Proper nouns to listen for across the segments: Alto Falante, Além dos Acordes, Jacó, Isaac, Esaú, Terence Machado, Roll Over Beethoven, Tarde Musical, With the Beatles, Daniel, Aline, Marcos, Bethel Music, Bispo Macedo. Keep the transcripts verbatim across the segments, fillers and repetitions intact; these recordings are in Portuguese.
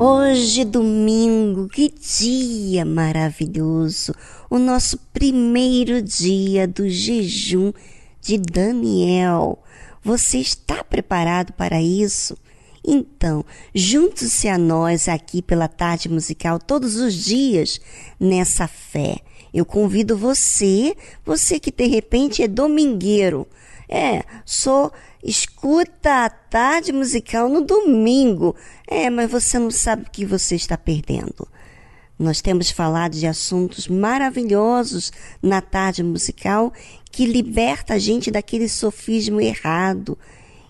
Hoje, domingo, que dia maravilhoso! O nosso primeiro dia do jejum de Daniel. Você está preparado para isso? Então, junte-se a nós aqui pela Tarde Musical todos os dias nessa fé. Eu convido você, você que de repente é domingueiro, é, só escuta a Tarde Musical no domingo. É, mas você não sabe o que você está perdendo. Nós temos falado de assuntos maravilhosos na Tarde Musical que liberta a gente daquele sofismo errado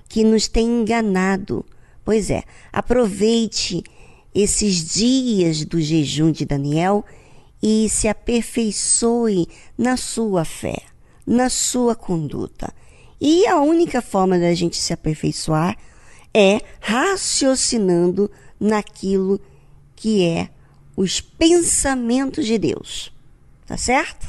que nos tem enganado. Pois é, aproveite esses dias do jejum de Daniel e se aperfeiçoe na sua fé, na sua conduta. E a única forma da gente se aperfeiçoar é raciocinando naquilo que é os pensamentos de Deus. Tá certo?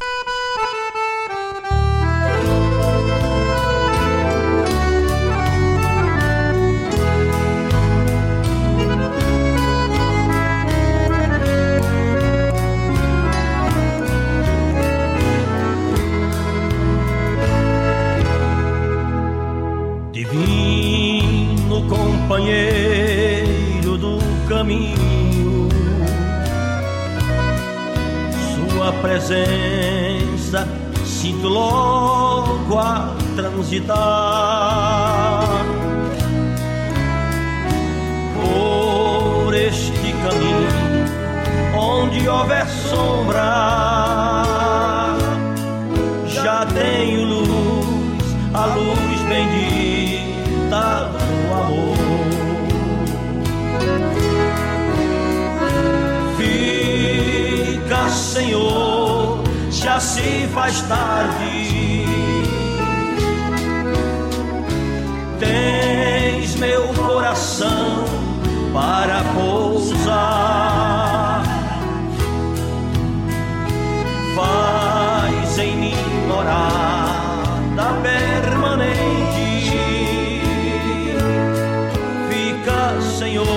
Divino companheiro do caminho, sua presença sinto logo a transitar. acredita no amor. Fica, Senhor, já se faz tarde. Tens meu coração para pousar. Faz em mim morada permanente. Fica, Senhor,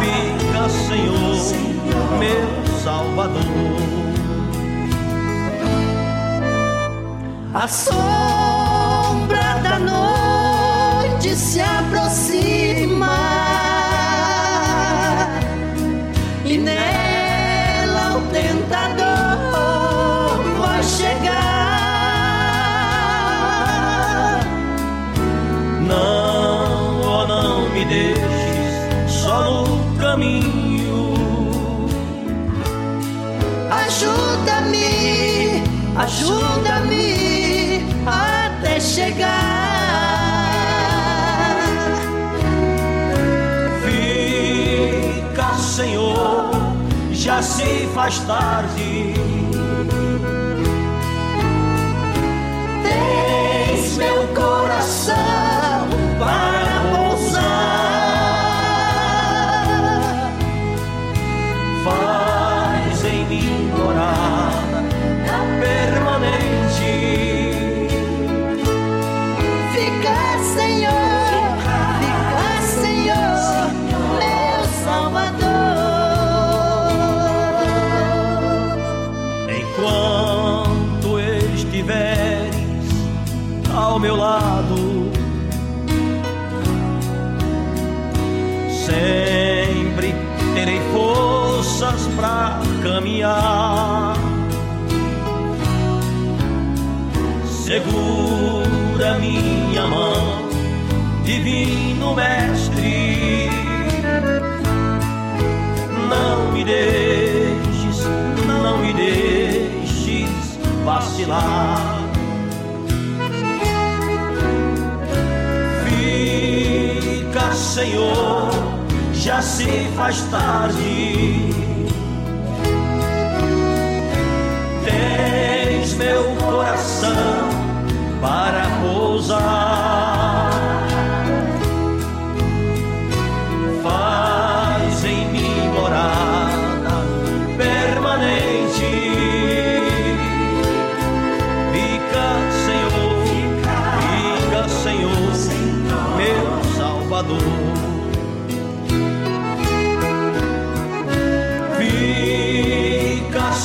fica, Senhor, meu Salvador. A sombra da noite se aproxima e nela o tentador vai chegar. Não, oh, não me deixes só no caminho. Ajuda-me, ajuda-me até chegar. Fica, Senhor, já se faz tarde. Tens meu coração para pousar. Faz em mim morada permanente. Fica, Senhor, fica, Senhor, meu Salvador. Enquanto estiveres ao meu lado, sempre terei forças pra caminhar. Segura minha mão, divino mestre. Não me deixes, não me deixes vacilar. Fica, Senhor, já se faz tarde. Tens meu coração para pousar. Faz em mim morada permanente. Fica, Senhor, fica, Senhor, meu Salvador.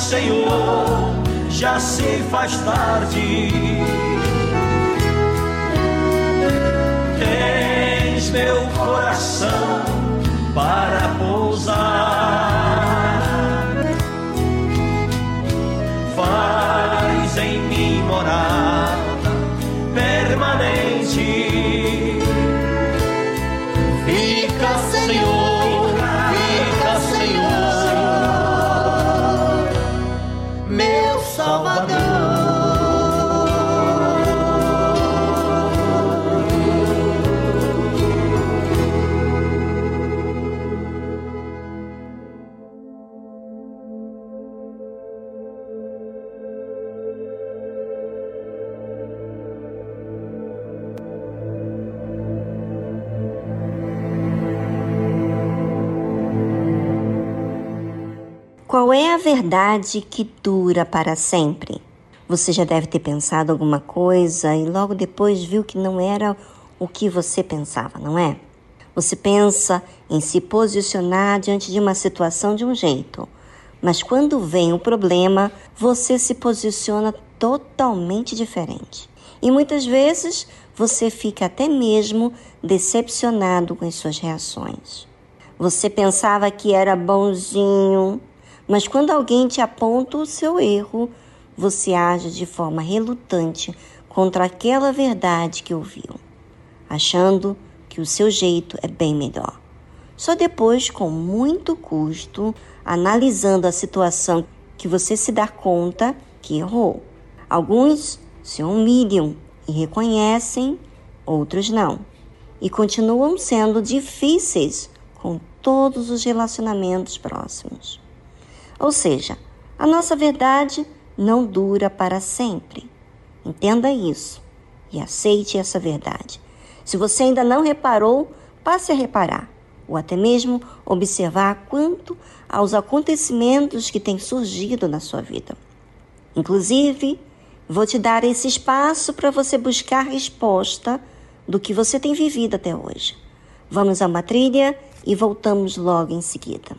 Senhor, já se faz tarde. Tens meu coração para pousar. Faz em mim morada permanente. Fica, Senhor, fica, Senhor, Salvador. Qual é a verdade que dura para sempre? Você já deve ter pensado alguma coisa e logo depois viu que não era o que você pensava, não é? Você pensa em se posicionar diante de uma situação de um jeito, mas quando vem o problema, você se posiciona totalmente diferente. E muitas vezes você fica até mesmo decepcionado com as suas reações. Você pensava que era bonzinho, mas quando alguém te aponta o seu erro, você age de forma relutante contra aquela verdade que ouviu, achando que o seu jeito é bem melhor. Só depois, com muito custo, analisando a situação, que você se dá conta que errou. Alguns se humilham e reconhecem outros não. E continuam sendo difíceis com todos os relacionamentos próximos. Ou seja, a nossa verdade não dura para sempre. Entenda isso e aceite essa verdade. Se você ainda não reparou, passe a reparar, ou até mesmo observar quanto aos acontecimentos que têm surgido na sua vida. Inclusive, vou te dar esse espaço para você buscar resposta do que você tem vivido até hoje. Vamos a uma trilha e voltamos logo em seguida.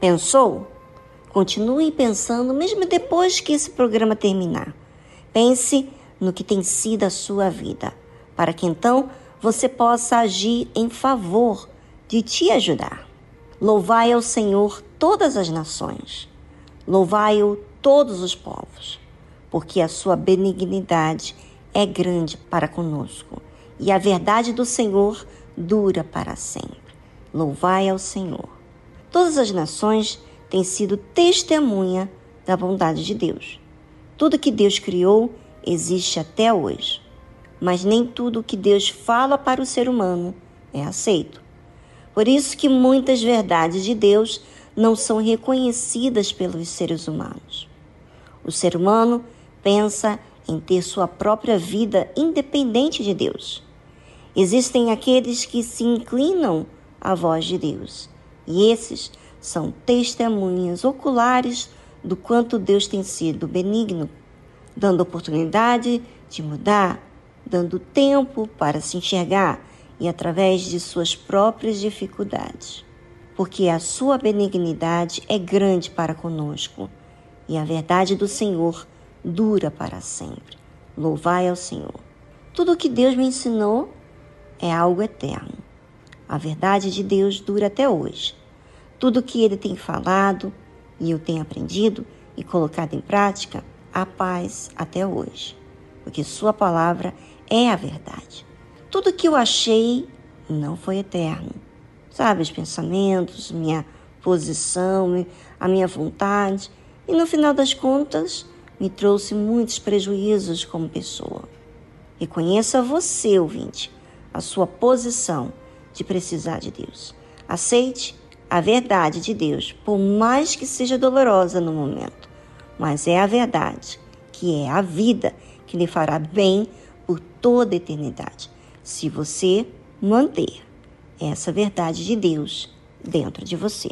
Pensou? Continue pensando mesmo depois que esse programa terminar. Pense no que tem sido a sua vida, para que então você possa agir em favor de te ajudar. Louvai ao Senhor todas as nações, louvai-o todos os povos, porque a sua benignidade é grande para conosco e a verdade do Senhor dura para sempre. Louvai ao Senhor. Todas as nações têm sido testemunha da bondade de Deus. Tudo que Deus criou existe até hoje, mas nem tudo que Deus fala para o ser humano é aceito. Por isso que muitas verdades de Deus não são reconhecidas pelos seres humanos. O ser humano pensa em ter sua própria vida independente de Deus. Existem aqueles que se inclinam à voz de Deus. E esses são testemunhas oculares do quanto Deus tem sido benigno, dando oportunidade de mudar, dando tempo para se enxergar e através de suas próprias dificuldades. Porque a sua benignidade é grande para conosco e a verdade do Senhor dura para sempre. Louvai ao Senhor. Tudo o que Deus me ensinou é algo eterno. A verdade de Deus dura até hoje. Tudo o que Ele tem falado e eu tenho aprendido e colocado em prática, há paz até hoje, porque Sua palavra é a verdade. Tudo o que eu achei não foi eterno. Sabe, os pensamentos, minha posição, a minha vontade, e no final das contas, me trouxe muitos prejuízos como pessoa. Reconheça você, ouvinte, a sua posição de precisar de Deus. Aceite a verdade de Deus, por mais que seja dolorosa no momento, mas é a verdade, que é a vida, que lhe fará bem por toda a eternidade, se você manter essa verdade de Deus dentro de você.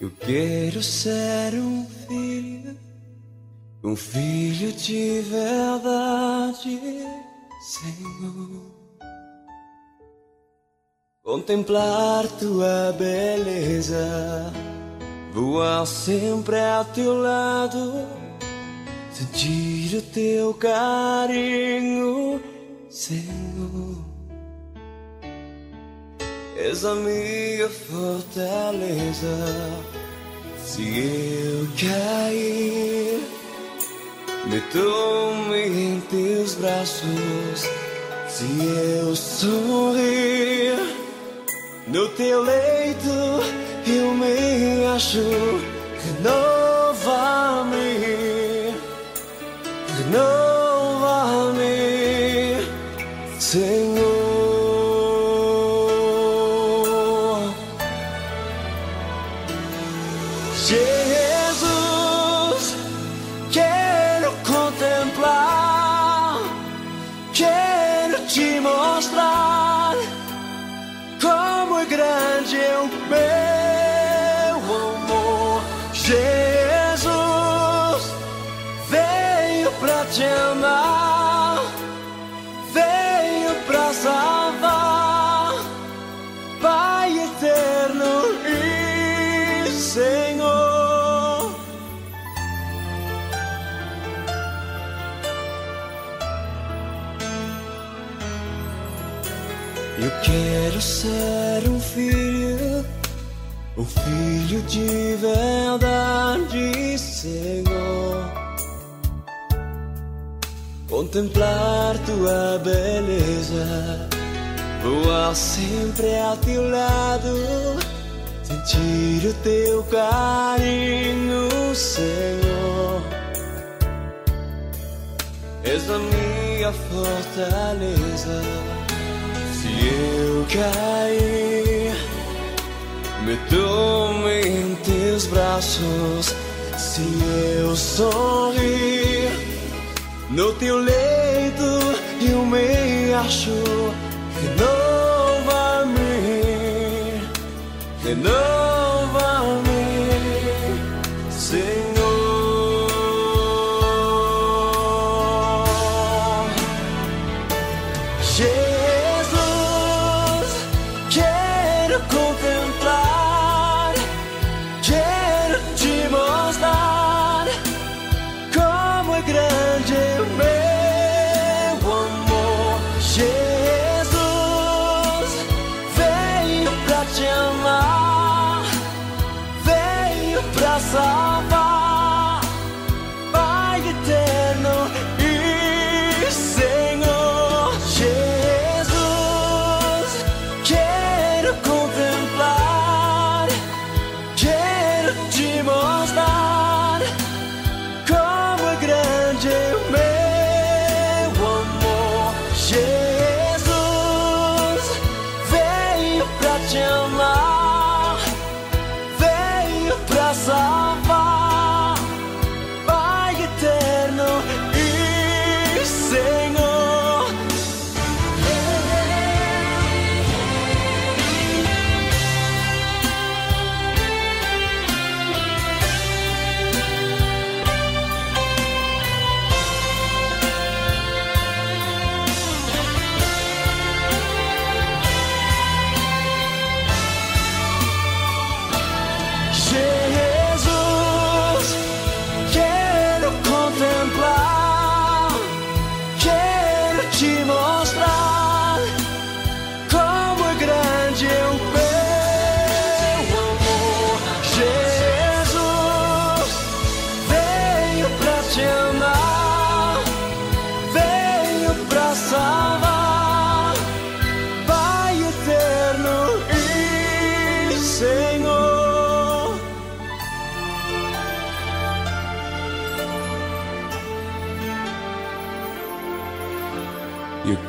Eu quero ser um filho, um filho de verdade, Senhor. Contemplar tua beleza, voar sempre ao teu lado, sentir o teu carinho, Senhor, és a minha fortaleza. Se eu cair, me tome em teus braços. Se eu sorrir, no teu leito eu me acho. Renova-me, renova-me, Senhor. Jesus, quero contemplar, quero te mostrar como é grande é o meu amor. Jesus, veio pra te amar, veio pra salvar, Pai eterno e Senhor. Eu quero ser um filho, um filho de verdade, Senhor. Contemplar tua beleza, voar sempre ao teu lado, sentir o teu carinho, Senhor. És a minha fortaleza. Se eu cair, me tome em teus braços. Se eu sorrir, no teu leito eu me acho. Renova-me, renova-me, Senhor.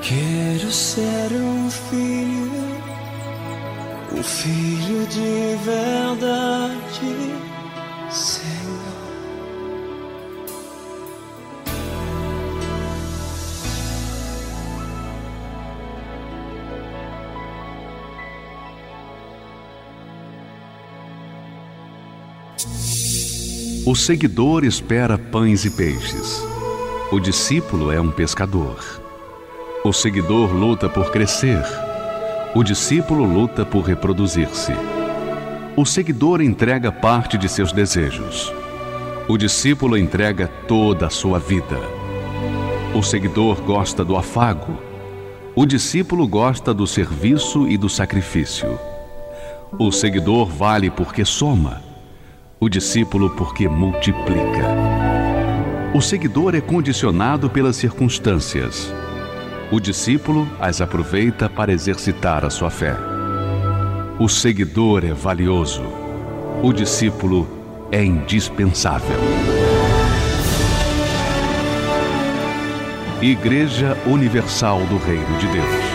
Quero ser um filho, um filho de verdade, Senhor. O seguidor espera pães e peixes. O discípulo é um pescador. O seguidor luta por crescer. O discípulo luta por reproduzir-se. O seguidor entrega parte de seus desejos. O discípulo entrega toda a sua vida. O seguidor gosta do afago. O discípulo gosta do serviço e do sacrifício. O seguidor vale porque soma. O discípulo porque multiplica. O seguidor é condicionado pelas circunstâncias. O discípulo as aproveita para exercitar a sua fé. O seguidor é valioso. O discípulo é indispensável. Igreja Universal do Reino de Deus.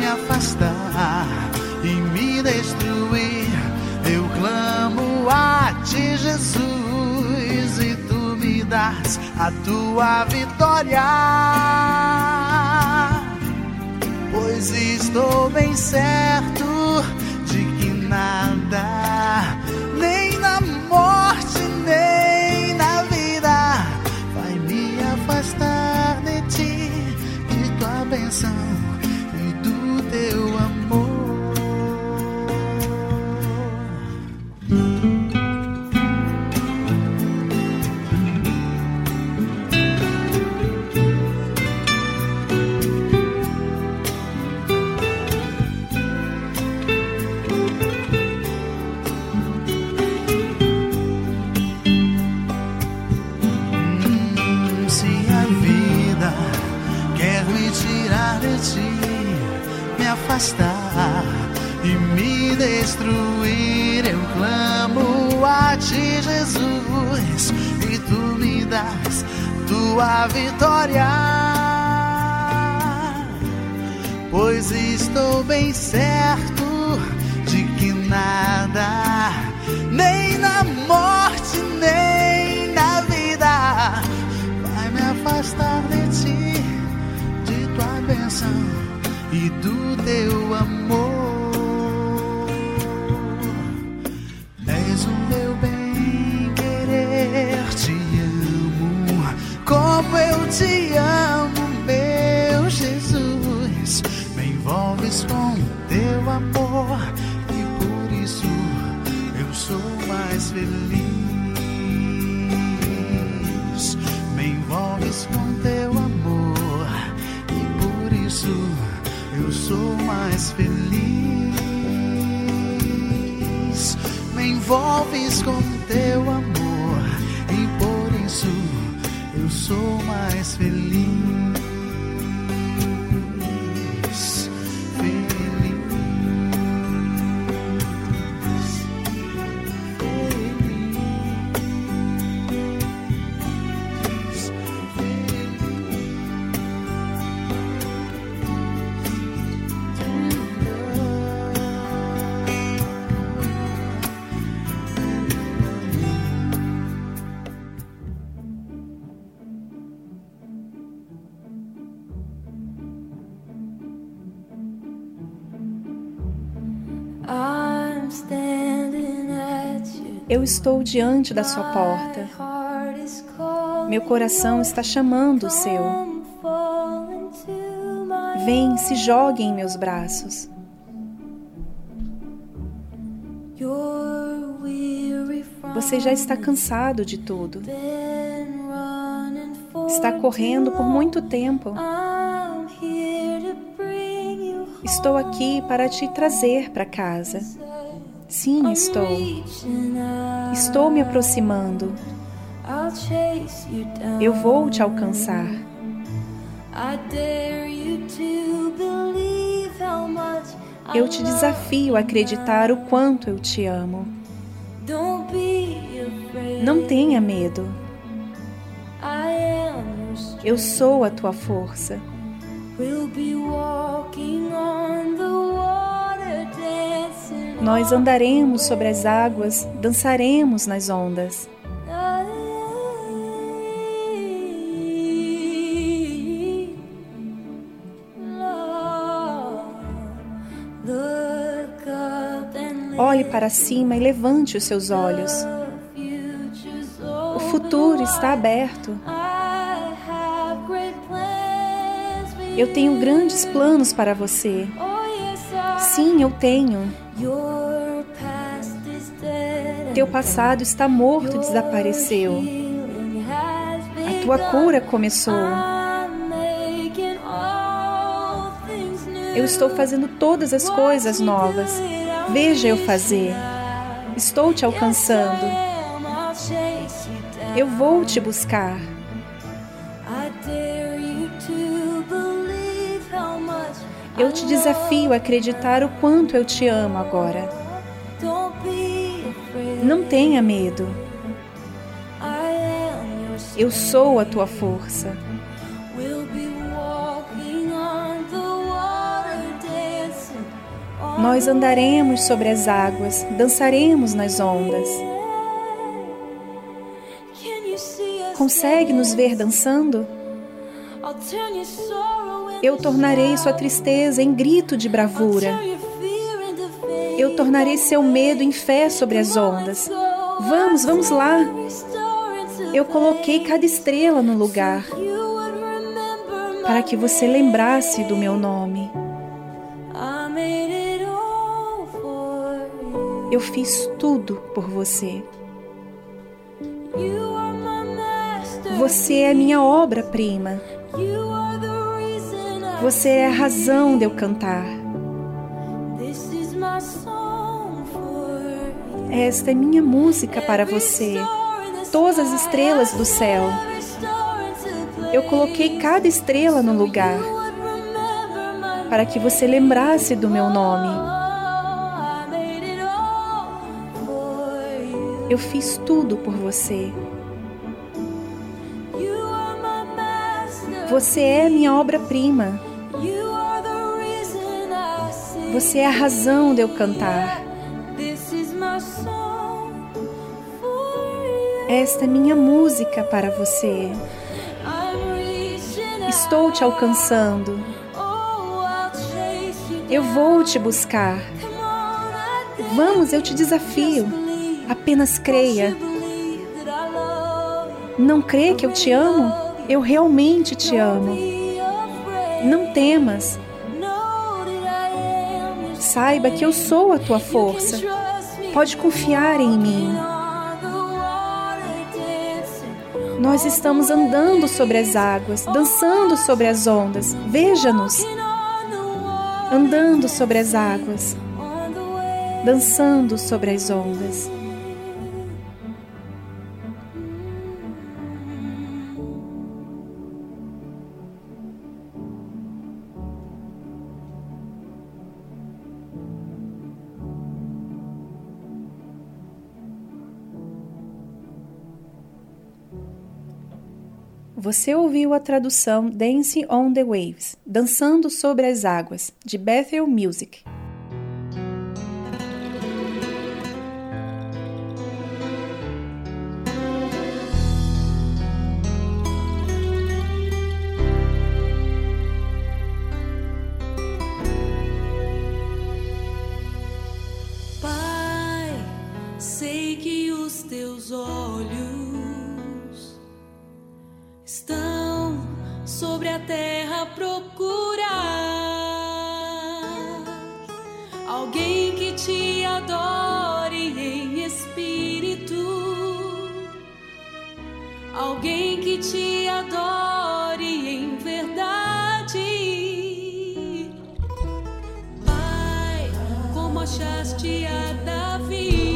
me afastar e me destruir. Eu clamo a ti, Jesus, e tu me das a tua vitória, pois estou bem certo de que nada, nem na morte, nem na vida, vai me afastar de ti, de tua bênção e do teu amor. Afastar e me destruir, eu clamo a ti, Jesus, e tu me das tua vitória, pois estou bem certo de que nada, nem na morte, nem na vida, vai me afastar de ti, de tua bênção e do teu amor. És o meu bem querer, te amo como eu te amo, meu Jesus. Me envolves com teu amor e por isso eu sou mais feliz. Me envolves com teu amor e por isso eu sou mais feliz. Me envolves com teu amor e por isso eu sou mais feliz. Feliz, feliz, feliz. Eu estou diante da sua porta. Meu coração está chamando o seu. Vem, se jogue em meus braços. Você já está cansado de tudo. Está correndo por muito tempo. Estou aqui para te trazer para casa. Sim, estou. Estou me aproximando. Eu vou te alcançar. Eu te desafio a acreditar o quanto eu te amo. Não tenha medo. Eu sou a tua força. Nós andaremos sobre as águas, dançaremos nas ondas. Olhe para cima e levante os seus olhos. O futuro está aberto. Eu tenho grandes planos para você. Sim, eu tenho. Teu passado está morto, desapareceu. A tua cura começou. Eu estou fazendo todas as coisas novas. Veja eu fazer. Estou te alcançando. Eu vou te buscar. Eu te desafio a acreditar o quanto eu te amo agora. Não tenha medo. Eu sou a tua força. Nós andaremos sobre as águas, dançaremos nas ondas. Consegue nos ver dançando? Eu tornarei sua tristeza em grito de bravura. Eu tornarei seu medo em fé sobre as ondas. Vamos, vamos lá. Eu coloquei cada estrela no lugar, para que você lembrasse do meu nome. Eu fiz tudo por você. Você é minha obra-prima. Você é a razão de eu cantar. Esta é minha música para você. Todas as estrelas do céu. Eu coloquei cada estrela no lugar, para que você lembrasse do meu nome. Eu fiz tudo por você. Você é minha obra-prima. Você é a razão de eu cantar. Esta é minha música para você. Estou te alcançando. Eu vou te buscar. Vamos, eu te desafio. Apenas creia. Não crê que eu te amo? Eu realmente te amo. Não temas. Saiba que eu sou a tua força. Pode confiar em mim. Nós estamos andando sobre as águas, dançando sobre as ondas. Veja-nos. Andando sobre as águas, dançando sobre as ondas. Você ouviu a tradução Dancing on the Waves, Dançando sobre as Águas, de Bethel Music. Pai, sei que os teus olhos estão sobre a terra a procurar alguém que te adore em espírito, alguém que te adore em verdade. Pai, como achaste a Davi?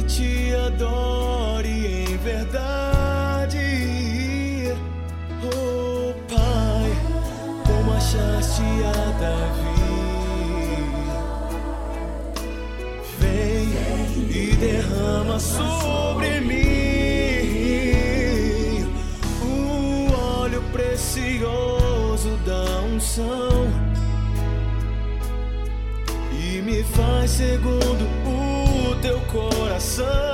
Te adore em verdade. Oh Pai, como achaste a Davi, vem e derrama sobre mim o óleo precioso da unção e me faz segundo o teu coração.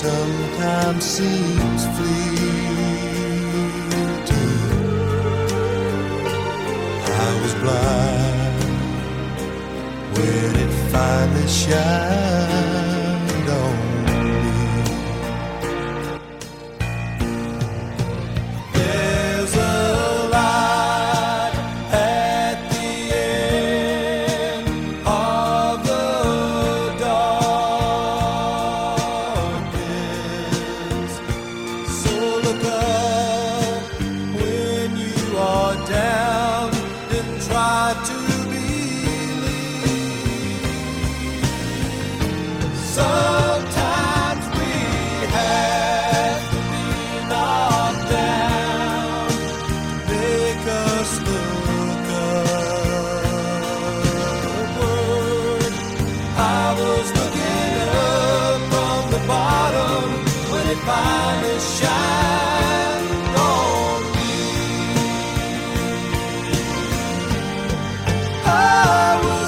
I was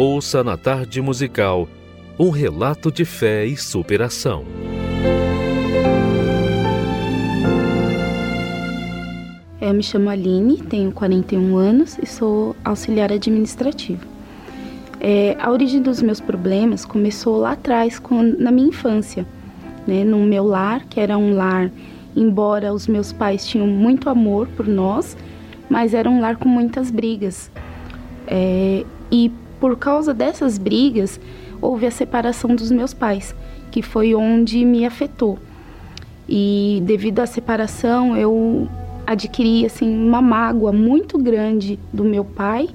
Ouça na Tarde Musical um relato de fé e superação. Eu me chamo Aline, tenho quarenta e um anos e sou auxiliar administrativo. É, a origem dos meus problemas começou lá atrás, quando, na minha infância, né, no meu lar, que era um lar, embora os meus pais tinham muito amor por nós, mas era um lar com muitas brigas. É, e por causa dessas brigas, houve a separação dos meus pais, que foi onde me afetou. E devido à separação, eu adquiri assim, uma mágoa muito grande do meu pai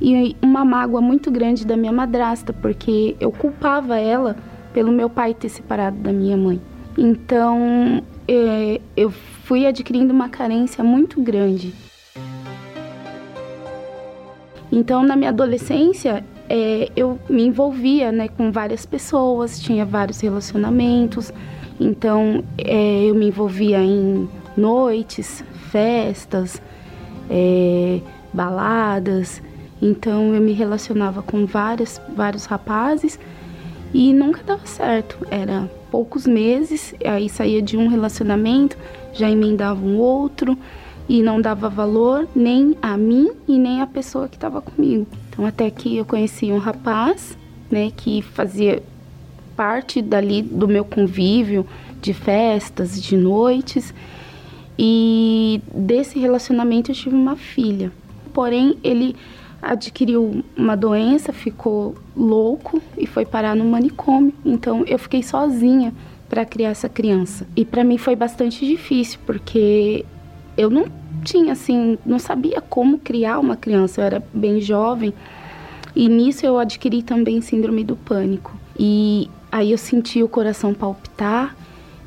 e uma mágoa muito grande da minha madrasta, porque eu culpava ela pelo meu pai ter separado da minha mãe. Então, é, eu fui adquirindo uma carência muito grande. Então, na minha adolescência, é, eu me envolvia, né, com várias pessoas, tinha vários relacionamentos. Então, é, eu me envolvia em noites, festas, é, baladas. Então eu me relacionava com várias, vários rapazes e nunca dava certo. Era poucos meses, aí saía de um relacionamento, já emendava um outro e não dava valor nem a mim e nem a pessoa que estava comigo. Então até que eu conheci um rapaz, né, que fazia parte dali do meu convívio de festas, de noites. E desse relacionamento eu tive uma filha. Porém, ele adquiriu uma doença, ficou louco e foi parar no manicômio. Então, eu fiquei sozinha para criar essa criança. E para mim foi bastante difícil, porque eu não tinha, assim, não sabia como criar uma criança. Eu era bem jovem e nisso eu adquiri também síndrome do pânico. E aí eu senti o coração palpitar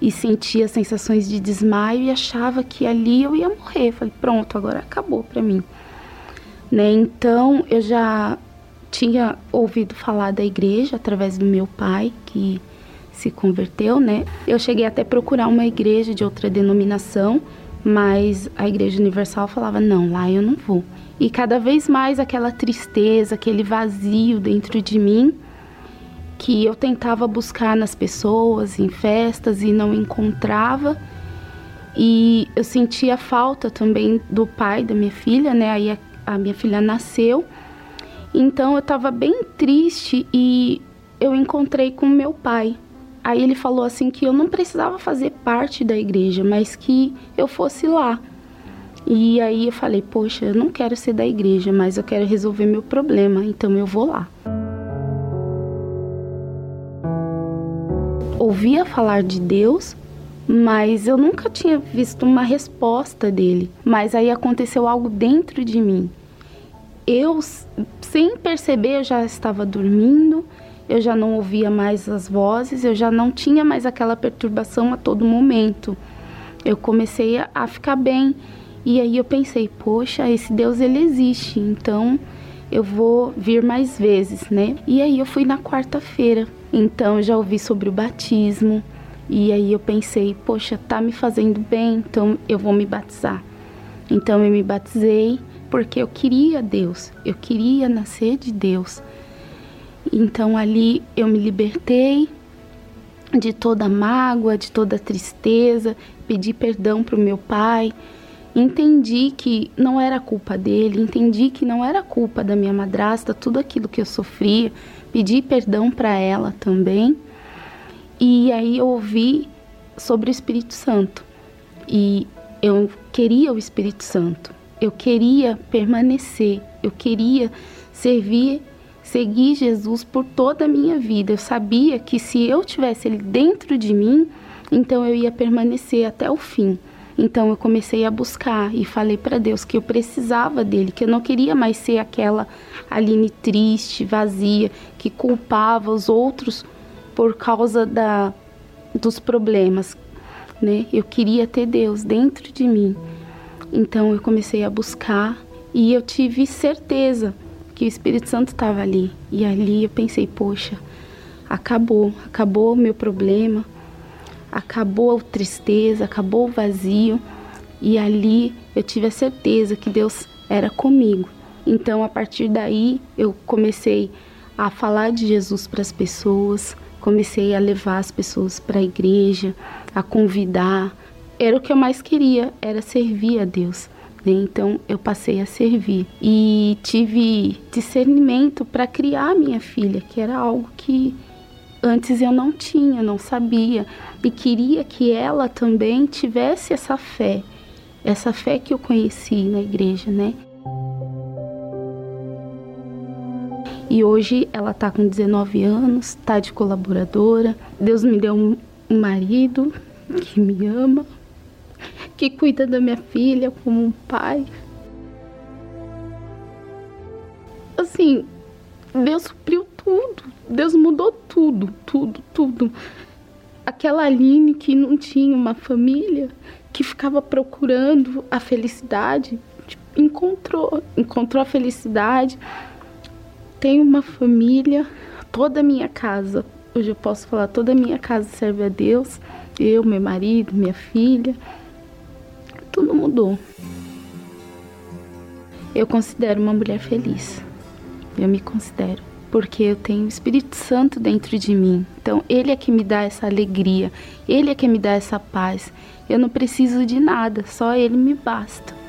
e sentia sensações de desmaio e achava que ali eu ia morrer. Falei, pronto, agora acabou para mim. Né? Então, eu já tinha ouvido falar da igreja através do meu pai, que se converteu, né? Eu cheguei até a procurar uma igreja de outra denominação, mas a Igreja Universal falava, não, lá eu não vou. E cada vez mais aquela tristeza, aquele vazio dentro de mim, que eu tentava buscar nas pessoas, em festas, e não encontrava. E eu sentia falta também do pai da minha filha, né? Aí a, a minha filha nasceu, então eu estava bem triste e eu encontrei com meu pai. Aí ele falou assim que eu não precisava fazer parte da igreja, mas que eu fosse lá. E aí eu falei, poxa, eu não quero ser da igreja, mas eu quero resolver meu problema, então eu vou lá. Ouvia falar de Deus, mas eu nunca tinha visto uma resposta dele. Mas aí aconteceu algo dentro de mim. Eu, sem perceber, eu já estava dormindo, eu já não ouvia mais as vozes, eu já não tinha mais aquela perturbação a todo momento. Eu comecei a ficar bem. E aí eu pensei, poxa, esse Deus, ele existe, então eu vou vir mais vezes, né? E aí eu fui na quarta-feira. Então, eu já ouvi sobre o batismo, e aí eu pensei, poxa, tá me fazendo bem, então eu vou me batizar. Então, eu me batizei porque eu queria Deus, eu queria nascer de Deus. Então, ali eu me libertei de toda a mágoa, de toda a tristeza, pedi perdão pro meu pai, entendi que não era culpa dele, entendi que não era culpa da minha madrasta, tudo aquilo que eu sofria. Pedi perdão para ela também. E aí eu ouvi sobre o Espírito Santo. E eu queria o Espírito Santo. Eu queria permanecer. Eu queria servir, seguir Jesus por toda a minha vida. Eu sabia que se eu tivesse ele dentro de mim, então eu ia permanecer até o fim. Então eu comecei a buscar e falei para Deus que eu precisava dele, que eu não queria mais ser aquela Aline triste, vazia, que culpava os outros por causa da, dos problemas, né? Eu queria ter Deus dentro de mim. Então eu comecei a buscar e eu tive certeza que o Espírito Santo estava ali. E ali eu pensei, poxa, acabou, acabou o meu problema. Acabou a tristeza, acabou o vazio e ali eu tive a certeza que Deus era comigo. Então, a partir daí, eu comecei a falar de Jesus para as pessoas, comecei a levar as pessoas para a igreja, a convidar. Era o que eu mais queria, era servir a Deus, né? Então eu passei a servir e tive discernimento para criar minha filha, que era algo que antes eu não tinha, não sabia, e queria que ela também tivesse essa fé, essa fé que eu conheci na igreja, né? E hoje ela está com dezenove anos, está de colaboradora. Deus me deu um marido que me ama, que cuida da minha filha como um pai. Assim, Deus supriu tudo, Deus mudou tudo, tudo, tudo. Aquela Aline que não tinha uma família, que ficava procurando a felicidade, encontrou, encontrou a felicidade. Tenho uma família, toda a minha casa, hoje eu posso falar, toda a minha casa serve a Deus. Eu, meu marido, minha filha, tudo mudou. Eu considero uma mulher feliz, eu me considero, porque eu tenho o Espírito Santo dentro de mim. Então, Ele é que me dá essa alegria, Ele é que me dá essa paz. Eu não preciso de nada, só Ele me basta.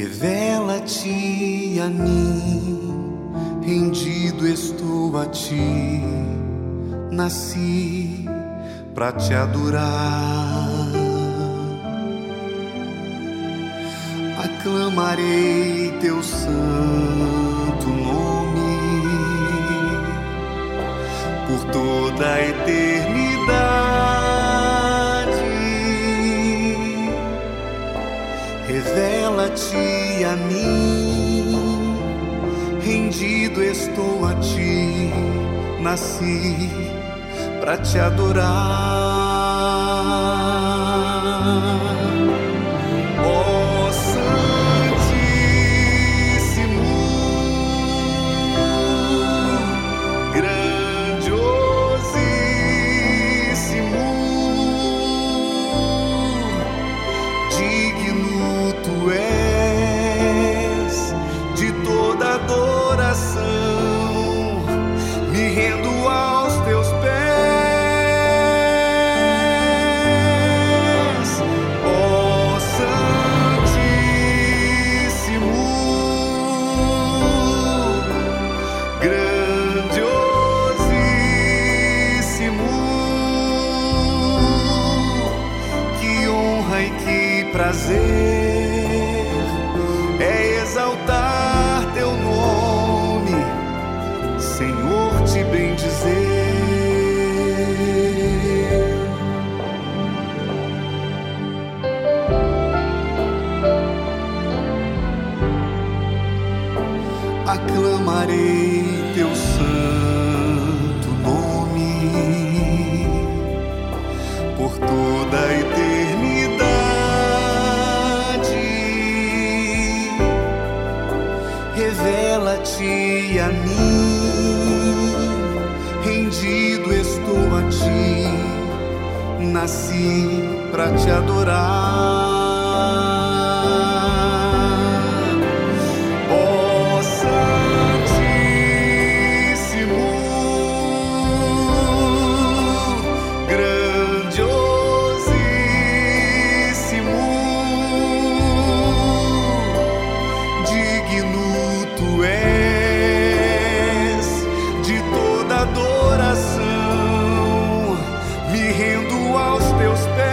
Revela-te a mim, rendido estou a ti, nasci pra te adorar. Aclamarei teu santo nome por toda a eternidade. Revela-te a mim, rendido estou a ti, nasci pra te adorar. É exaltar teu nome, Senhor, te bendizer. Aclamarei teu santo nome por toda a eternidade. Revela-te a mim, rendido estou a ti, nasci pra te adorar. Me rendo aos teus pés.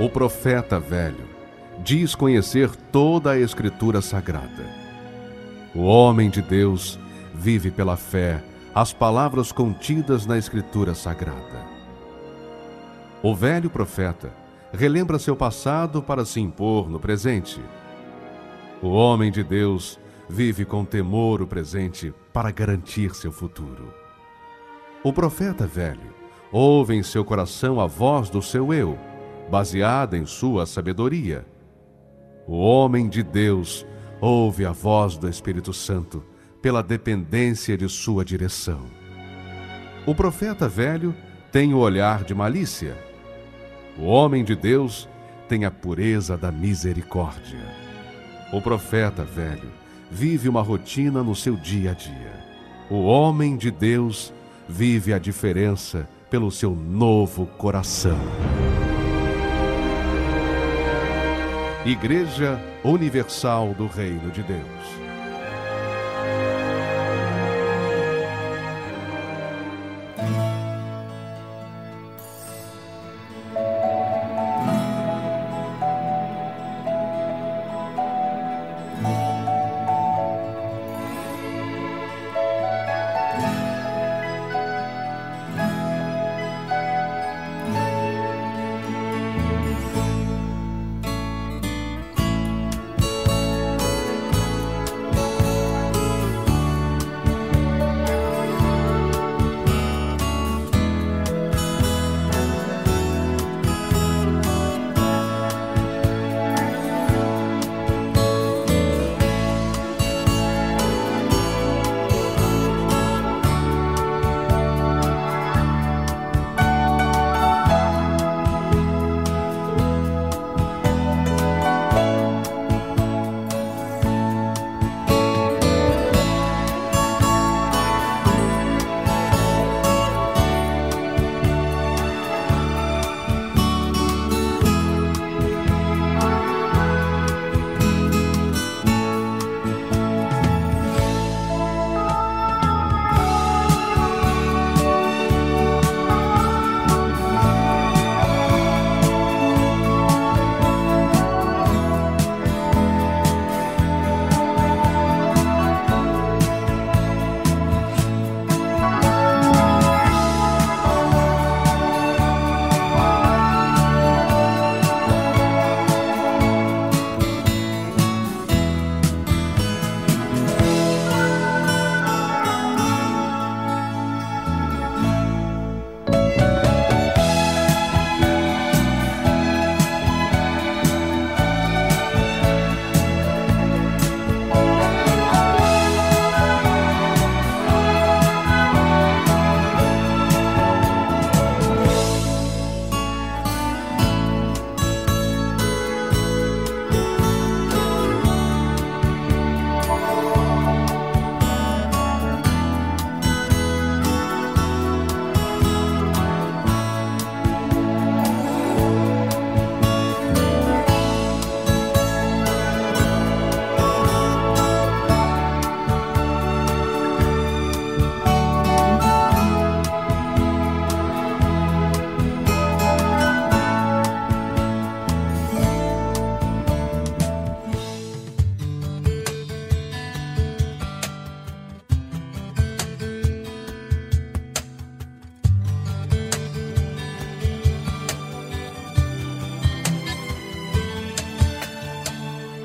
o profeta velho, diz conhecer toda a Escritura Sagrada. O homem de Deus vive pela fé as palavras contidas na Escritura Sagrada. O velho profeta relembra seu passado para se impor no presente. O homem de Deus vive com temor o presente para garantir seu futuro. O profeta velho ouve em seu coração a voz do seu eu, baseada em sua sabedoria. O homem de Deus ouve a voz do Espírito Santo pela dependência de sua direção. O profeta velho tem o olhar de malícia. O homem de Deus tem a pureza da misericórdia. O profeta velho vive uma rotina no seu dia a dia. O homem de Deus vive a diferença pelo seu novo coração. Igreja Universal do Reino de Deus.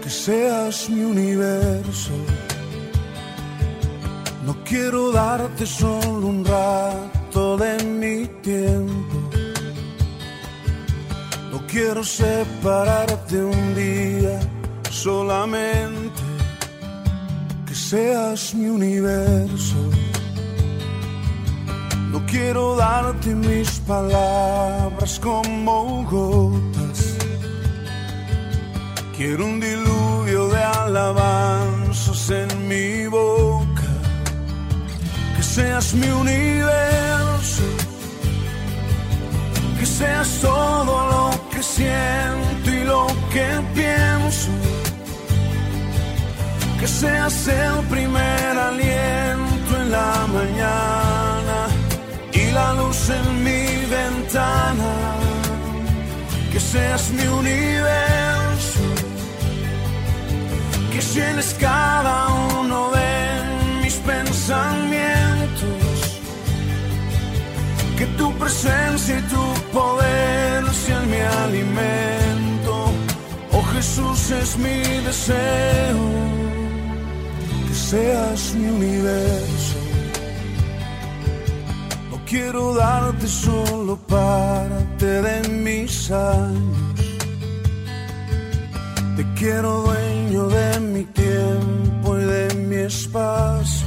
Seas mi universo, no quiero darte solo un rato de mi tiempo, no quiero separarte un día solamente, que seas mi universo, no quiero darte mis palabras como gotas, quiero un diluvio de alabanzas en mi boca, que seas mi universo, que seas todo lo que siento y lo que pienso, que seas el primer aliento en la mañana y la luz en mi ventana. es mi universo, que llenes cada uno de mis pensamientos, que tu presencia y tu poder sean mi alimento. Oh Jesús, es mi deseo, que seas mi universo. Quiero darte solo parte de mis años. Te quiero dueño de mi tiempo y de mi espacio.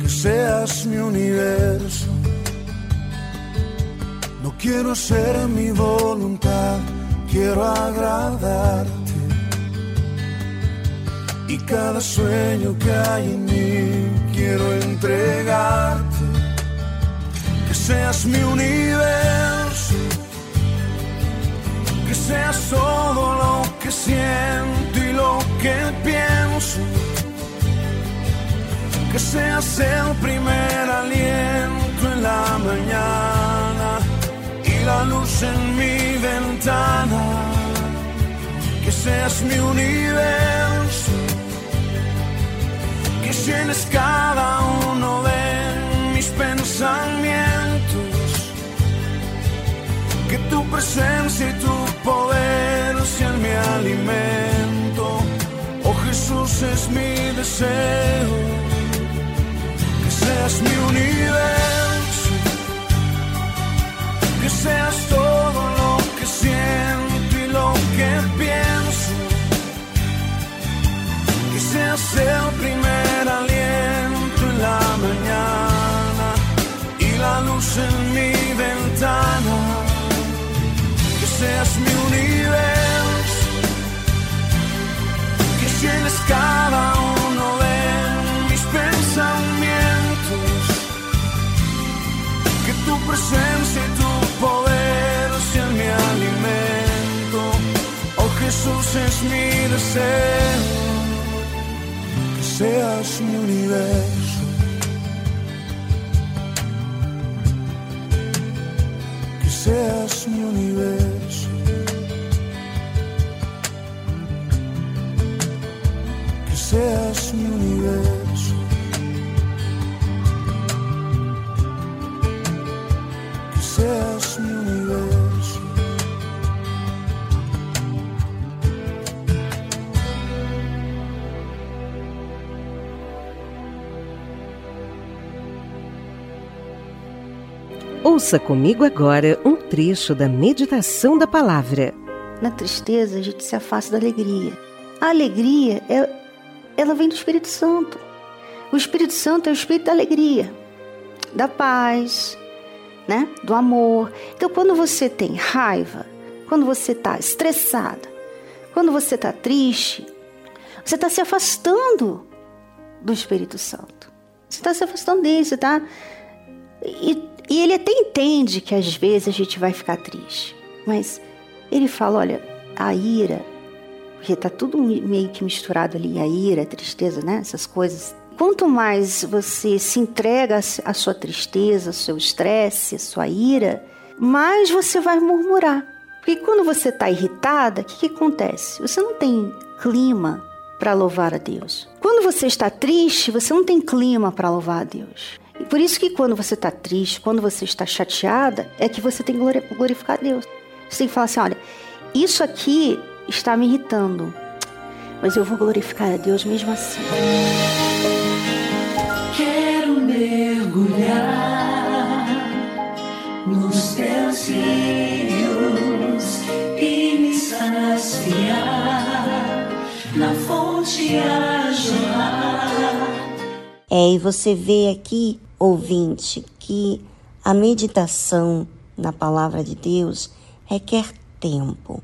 Que seas mi universo. No quiero ser mi voluntad, quiero agradarte. Y cada sueño que hay en mí quiero entregarte. Que seas mi universo, que seas todo lo que siento y lo que pienso, que seas el primer aliento en la mañana y la luz en mi ventana, que seas mi universo, que llenes cada uno de mis pensamientos. Que tu presencia y tu poder sean mi alimento. Oh Jesús, es mi deseo, que seas mi universo, que seas todo lo que siento y lo que pienso, que seas el primer aliento en la mañana y la luz en mi ventana. Que seas mi universo, que llenes cada uno de mis pensamientos, que tu presencia y tu poder sean mi alimento. Oh Jesús, es mi deseo, que seas mi universo, que seas mi universo. Que seas mi universo, que seas mi universo, ouça comigo agora um trecho da meditação da palavra. Na tristeza a gente se afasta da alegria. A alegria é ela vem do Espírito Santo. O Espírito Santo é o Espírito da alegria, da paz, né? Do amor. Então, quando você tem raiva, quando você está estressada, quando você está triste, você está se afastando do Espírito Santo. Você está se afastando dele, você está... E, e ele até entende que às vezes a gente vai ficar triste. Mas ele fala, olha, a ira... Porque está tudo meio que misturado ali, a ira, a tristeza, né? Essas coisas. Quanto mais você se entrega à sua tristeza, ao seu estresse, à sua ira, mais você vai murmurar. Porque quando você está irritada, o que, que acontece? Você não tem clima para louvar a Deus. Quando você está triste, você não tem clima para louvar a Deus. E por isso que quando você está triste, quando você está chateada, é que você tem que glorificar a Deus. Você tem que falar assim, olha, isso aqui... está me irritando, mas eu vou glorificar a Deus mesmo assim. Quero mergulhar nos teus rios e me saciar na fonte a jorrar. É, e você vê aqui, ouvinte, que a meditação na palavra de Deus requer tempo.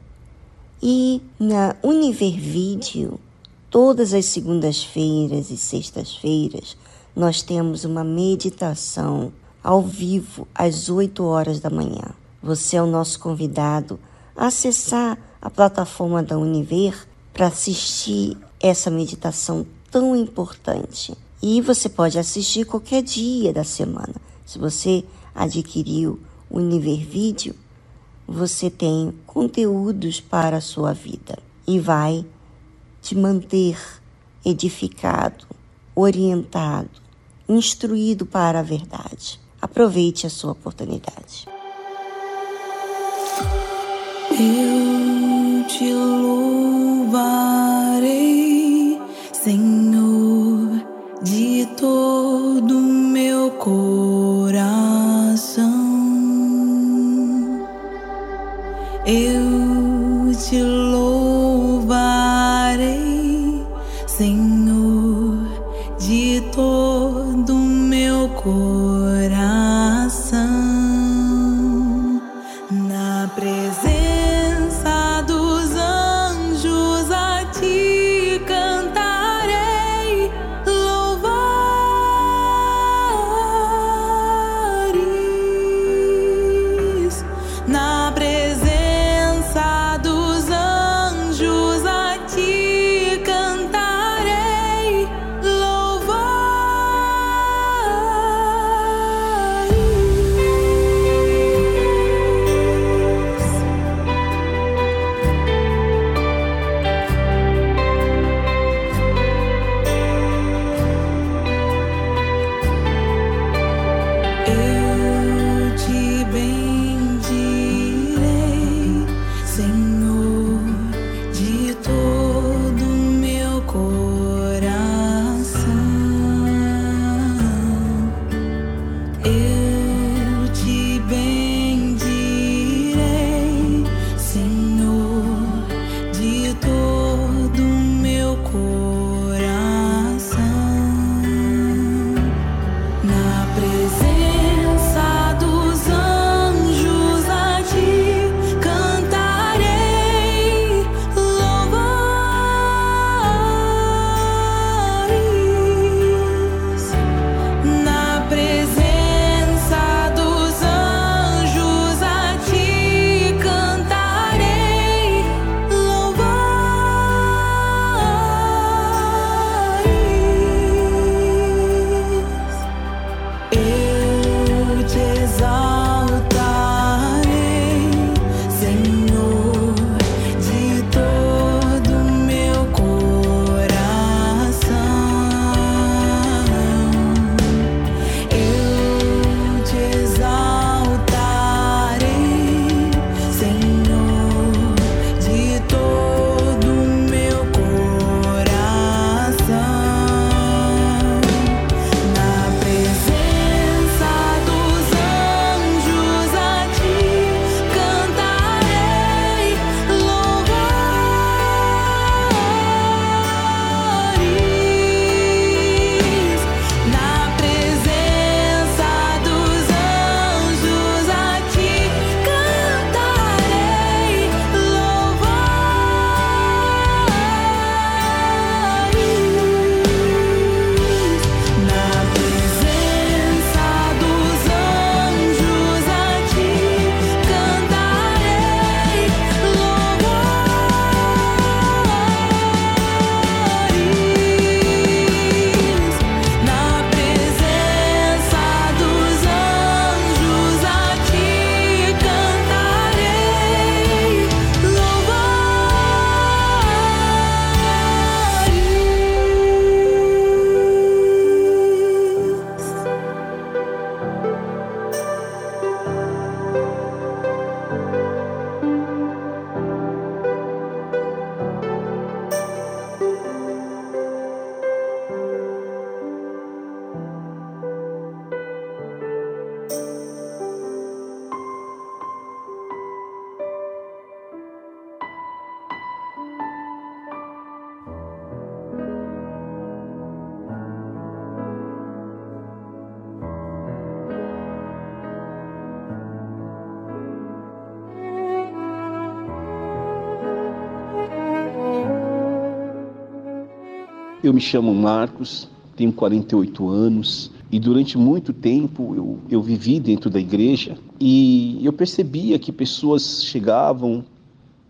E na Univer Vídeo, todas as segundas-feiras e sextas-feiras, nós temos uma meditação ao vivo às oito horas da manhã. Você é o nosso convidado a acessar a plataforma da Univer para assistir essa meditação tão importante. E você pode assistir qualquer dia da semana. Se você adquiriu o Univer Vídeo, você tem conteúdos para a sua vida e vai te manter edificado, orientado, instruído para a verdade. Aproveite a sua oportunidade. Eu te louvarei, Senhor, de todo o meu coração. Eu te louvarei, Senhor, de todo o meu coração. Na presença Eu me chamo Marcos, tenho quarenta e oito anos e durante muito tempo eu, eu vivi dentro da igreja e eu percebia que pessoas chegavam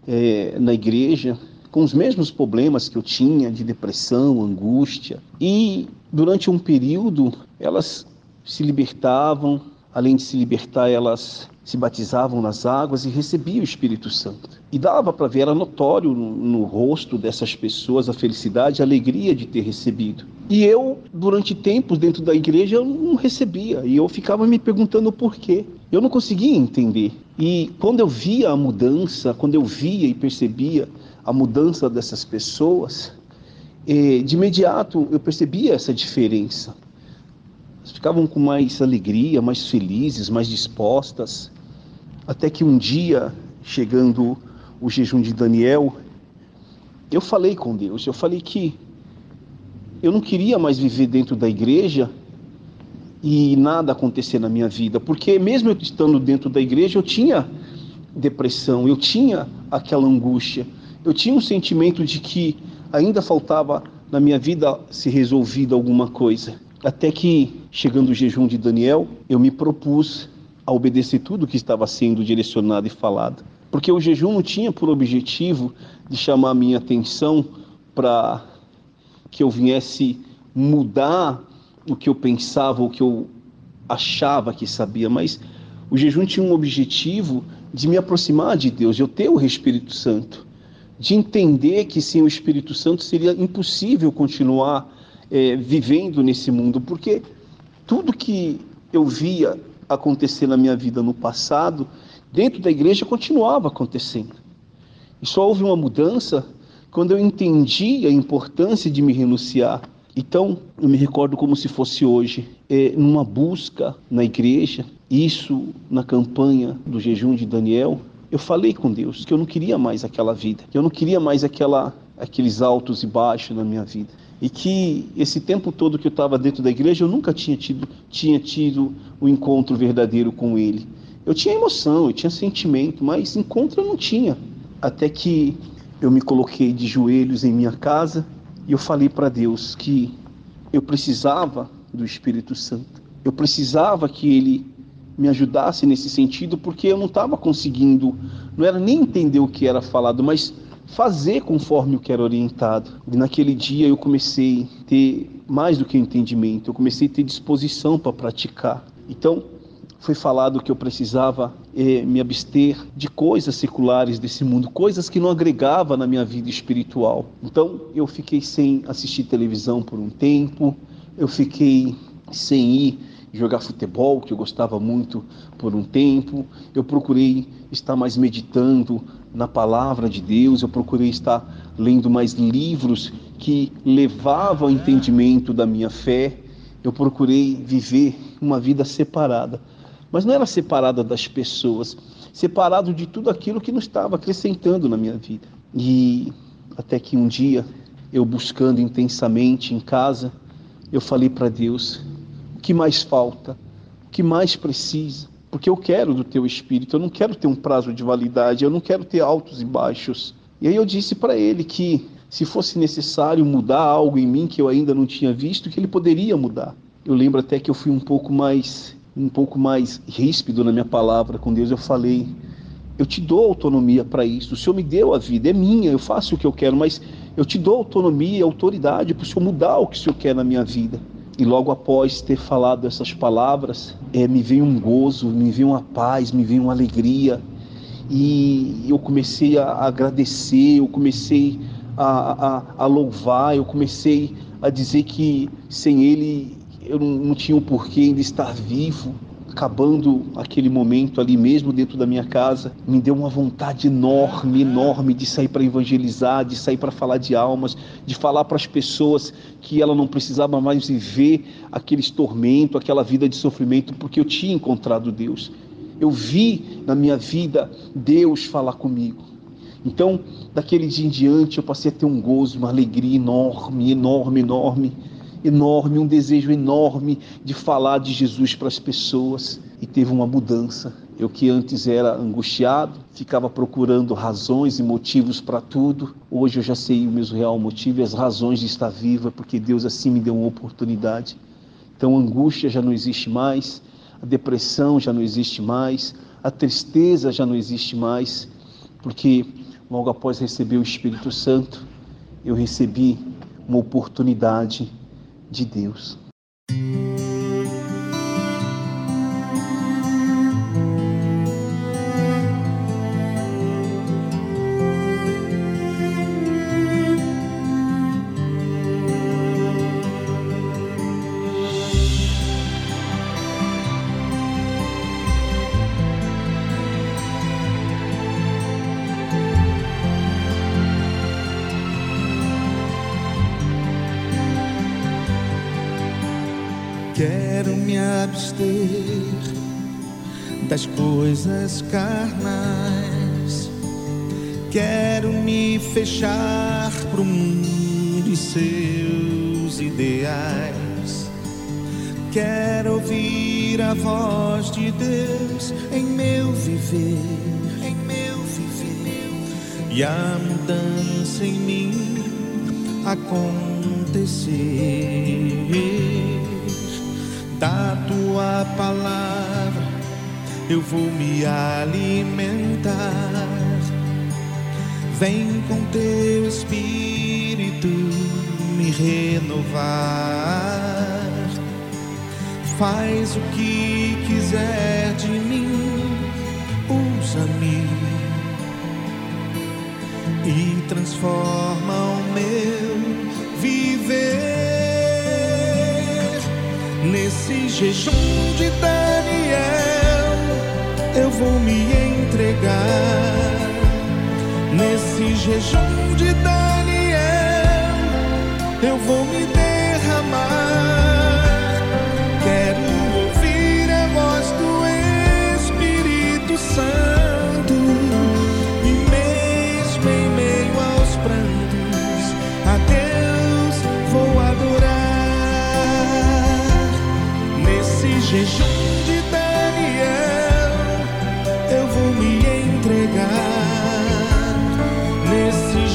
é, na igreja com os mesmos problemas que eu tinha de depressão, angústia, e durante um período elas se libertavam, além de se libertar, elas se batizavam nas águas e recebiam o Espírito Santo. E dava para ver, era notório no, no rosto dessas pessoas a felicidade, a alegria de ter recebido. E eu, durante tempos dentro da igreja, eu não recebia. E eu ficava me perguntando por quê. Eu não conseguia entender. E quando eu via a mudança, quando eu via e percebia a mudança dessas pessoas, eh, de imediato eu percebia essa diferença. Elas ficavam com mais alegria, mais felizes, mais dispostas. Até que um dia, chegando o jejum de Daniel, eu falei com Deus, eu falei que eu não queria mais viver dentro da igreja e nada acontecer na minha vida, porque mesmo eu estando dentro da igreja, eu tinha depressão, eu tinha aquela angústia, eu tinha um sentimento de que ainda faltava na minha vida ser resolvida alguma coisa. Até que, chegando o jejum de Daniel, eu me propus a obedecer tudo o que estava sendo direcionado e falado. Porque o jejum não tinha por objetivo de chamar a minha atenção para que eu viesse mudar o que eu pensava, o que eu achava que sabia, mas o jejum tinha um objetivo de me aproximar de Deus, eu ter o Espírito Santo, de entender que sem o Espírito Santo seria impossível continuar é, vivendo nesse mundo, porque tudo que eu via acontecer na minha vida no passado, dentro da igreja continuava acontecendo. E só houve uma mudança quando eu entendi a importância de me renunciar. Então, eu me recordo como se fosse hoje, é, numa busca na igreja, isso na campanha do jejum de Daniel, eu falei com Deus que eu não queria mais aquela vida, que eu não queria mais aquela, aqueles altos e baixos na minha vida. E que esse tempo todo que eu estava dentro da igreja, eu nunca tinha tido, tinha tido um encontro verdadeiro com Ele. Eu tinha emoção, eu tinha sentimento, mas encontro eu não tinha. Até que eu me coloquei de joelhos em minha casa e eu falei para Deus que eu precisava do Espírito Santo. Eu precisava que Ele me ajudasse nesse sentido, porque eu não estava conseguindo, não era nem entender o que era falado, mas fazer conforme o que era orientado. E naquele dia eu comecei a ter mais do que entendimento, eu comecei a ter disposição para praticar. Então, foi falado que eu precisava eh, me abster de coisas seculares desse mundo, coisas que não agregava na minha vida espiritual. Então, eu fiquei sem assistir televisão por um tempo, eu fiquei sem ir jogar futebol, que eu gostava muito, por um tempo. Eu procurei estar mais meditando na palavra de Deus, eu procurei estar lendo mais livros que levavam ao entendimento da minha fé. Eu procurei viver uma vida separada, mas não era separada das pessoas, separado de tudo aquilo que não estava acrescentando na minha vida. E até que um dia, eu buscando intensamente em casa, eu falei para Deus: o que mais falta? O que mais precisa? Porque eu quero do teu Espírito, eu não quero ter um prazo de validade, eu não quero ter altos e baixos. E aí eu disse para Ele que se fosse necessário mudar algo em mim que eu ainda não tinha visto, que Ele poderia mudar. Eu lembro até que eu fui um pouco mais, um pouco mais ríspido na minha palavra com Deus. Eu falei: eu te dou autonomia para isso, o Senhor me deu a vida, é minha, eu faço o que eu quero, mas eu te dou autonomia e autoridade para o Senhor mudar o que o Senhor quer na minha vida. E logo após ter falado essas palavras, é, me veio um gozo, me veio uma paz, me veio uma alegria. E eu comecei a agradecer, eu comecei a, a, a louvar, eu comecei a dizer que sem Ele eu não, não tinha o porquê ainda estar vivo. Acabando aquele momento ali mesmo dentro da minha casa, me deu uma vontade enorme, enorme de sair para evangelizar, de sair para falar de almas, de falar para as pessoas que ela não precisava mais viver aqueles tormentos, aquela vida de sofrimento, porque eu tinha encontrado Deus. Eu vi na minha vida Deus falar comigo. Então, daquele dia em diante, eu passei a ter um gozo, uma alegria enorme, enorme, enorme. enorme, um desejo enorme de falar de Jesus para as pessoas. E teve uma mudança. Eu que antes era angustiado, ficava procurando razões e motivos para tudo. Hoje eu já sei o meu real motivo e as razões de estar viva, porque Deus assim me deu uma oportunidade. Então a angústia já não existe mais, a depressão já não existe mais, a tristeza já não existe mais, porque logo após receber o Espírito Santo, eu recebi uma oportunidade de Deus. quero me abster das coisas carnais, quero me fechar pro mundo e seus ideais, quero ouvir a voz de Deus em meu viver, em meu viver, e a mudança em mim acontecer. Da tua palavra eu vou me alimentar, vem com teu espírito me renovar, faz o que quiser de mim, usa-me e transforma o meu viver. Nesse jejum de Daniel eu vou me entregar, nesse jejum de Daniel eu vou me derramar, quero ouvir a voz do Espírito Santo, e mesmo em meio aos prantos a Deus vou adorar. Nesse jejum de Daniel eu vou me entregar,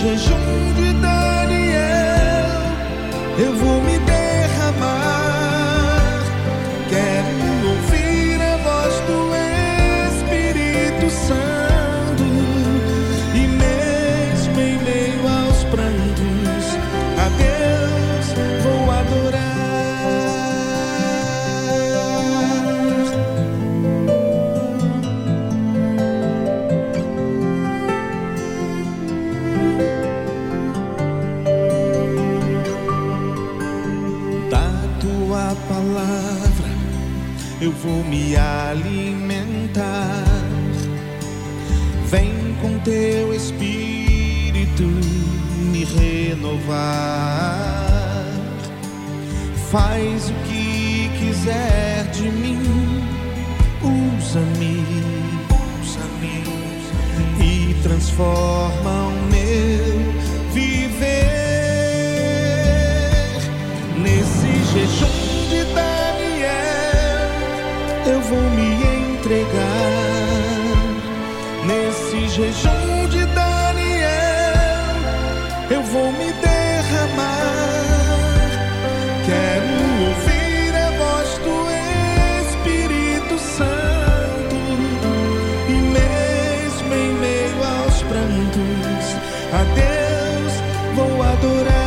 jejum de Daniel eu vou me derramar, quero ouvir a voz do Espírito Santo, e mesmo em meio aos prantos a Deus vou adorar. Eu vou me alimentar, vem com teu espírito me renovar, faz o que quiser de mim, usa-me, usa-me e transforma o meu viver. Nesse jejum eu vou me entregar, nesse jejum de Daniel eu vou me derramar, quero ouvir a voz do Espírito Santo, e mesmo em meio aos prantos a Deus vou adorar.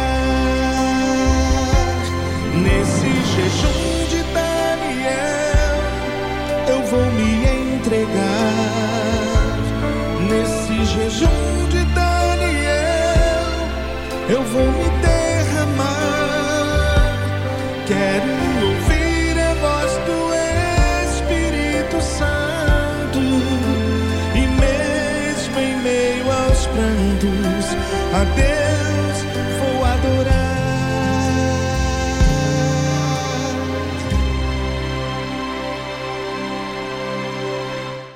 Nesse jejum eu vou me entregar, nesse jejum de Daniel eu vou me derramar, quero ouvir a voz do Espírito Santo, e mesmo em meio aos prantos a Deus vou adorar.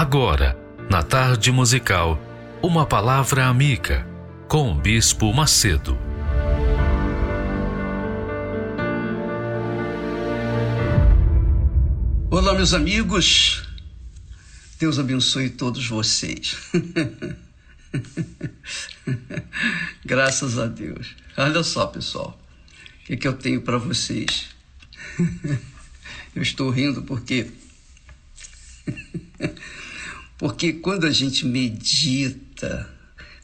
Agora, na Tarde Musical, uma palavra amiga, com o Bispo Macedo. Olá, meus amigos. Deus abençoe todos vocês. Graças a Deus. Olha só, pessoal, o que, que eu tenho para vocês. Eu estou rindo porque... porque quando a gente medita,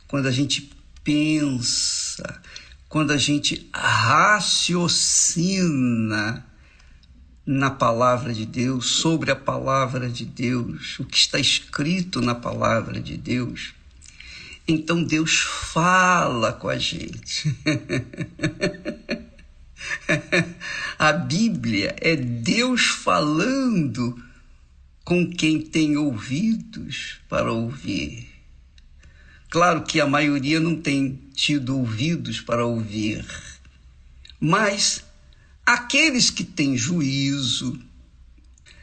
quando a gente pensa, quando a gente raciocina na palavra de Deus, sobre a palavra de Deus, o que está escrito na palavra de Deus, então Deus fala com a gente. A Bíblia é Deus falando com quem tem ouvidos para ouvir. Claro que a maioria não tem tido ouvidos para ouvir, mas aqueles que têm juízo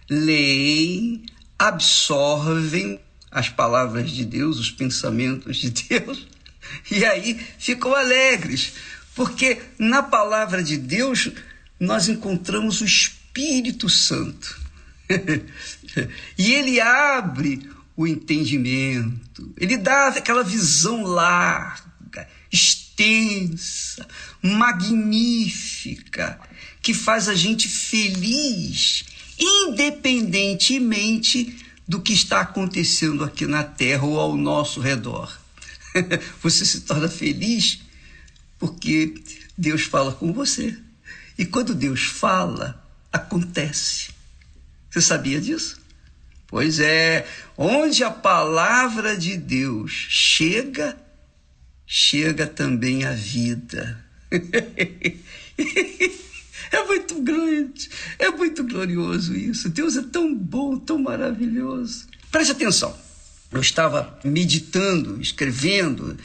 leem, absorvem as palavras de Deus, os pensamentos de Deus, e aí ficam alegres, porque na palavra de Deus nós encontramos o Espírito Santo. E ele abre o entendimento, ele dá aquela visão larga, extensa, magnífica, que faz a gente feliz, independentemente do que está acontecendo aqui na Terra ou ao nosso redor. Você se torna feliz porque Deus fala com você. E quando Deus fala, acontece. Você sabia disso? Pois é, onde a palavra de Deus chega, chega também a vida. É muito grande, é muito glorioso isso. Deus é tão bom, tão maravilhoso. Preste atenção. Eu estava meditando, escrevendo,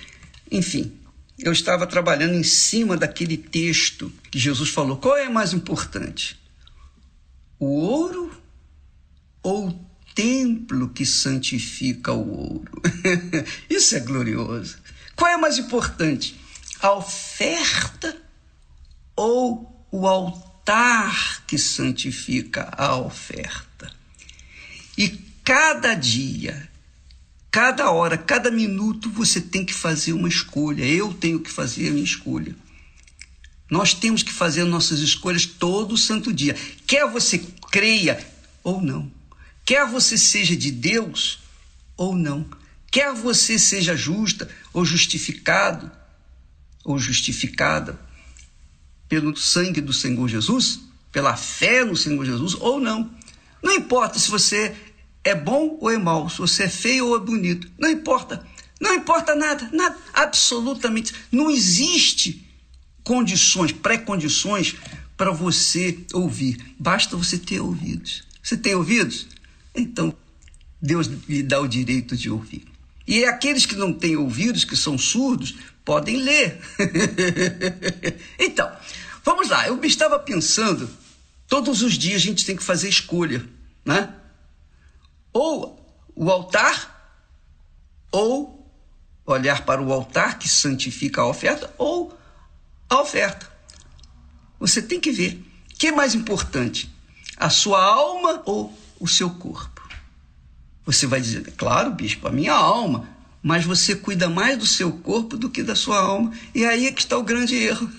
enfim, eu estava trabalhando em cima daquele texto que Jesus falou. Qual é mais importante? O ouro ou o templo que santifica o ouro? Isso é glorioso. Qual é mais importante? A oferta ou o altar que santifica a oferta? E cada dia, cada hora, cada minuto, você tem que fazer uma escolha. Eu tenho que fazer a minha escolha. Nós temos que fazer nossas escolhas todo santo dia. Quer você creia ou não. Quer você seja de Deus ou não, quer você seja justa ou justificado ou justificada pelo sangue do Senhor Jesus, pela fé no Senhor Jesus ou não. Não importa se você é bom ou é mau, se você é feio ou é bonito, não importa, não importa nada, nada, absolutamente. Não existe condições, pré-condições para você ouvir, basta você ter ouvidos. Você tem ouvidos? Então, Deus lhe dá o direito de ouvir. E aqueles que não têm ouvidos, que são surdos, podem ler. Então, vamos lá. Eu estava pensando, todos os dias a gente tem que fazer escolha, né? Ou o altar, ou olhar para o altar que santifica a oferta, ou a oferta. Você tem que ver. O que é mais importante? A sua alma ou o seu corpo? Você vai dizer, claro, bispo, a minha alma, mas você cuida mais do seu corpo do que da sua alma. E aí é que está o grande erro.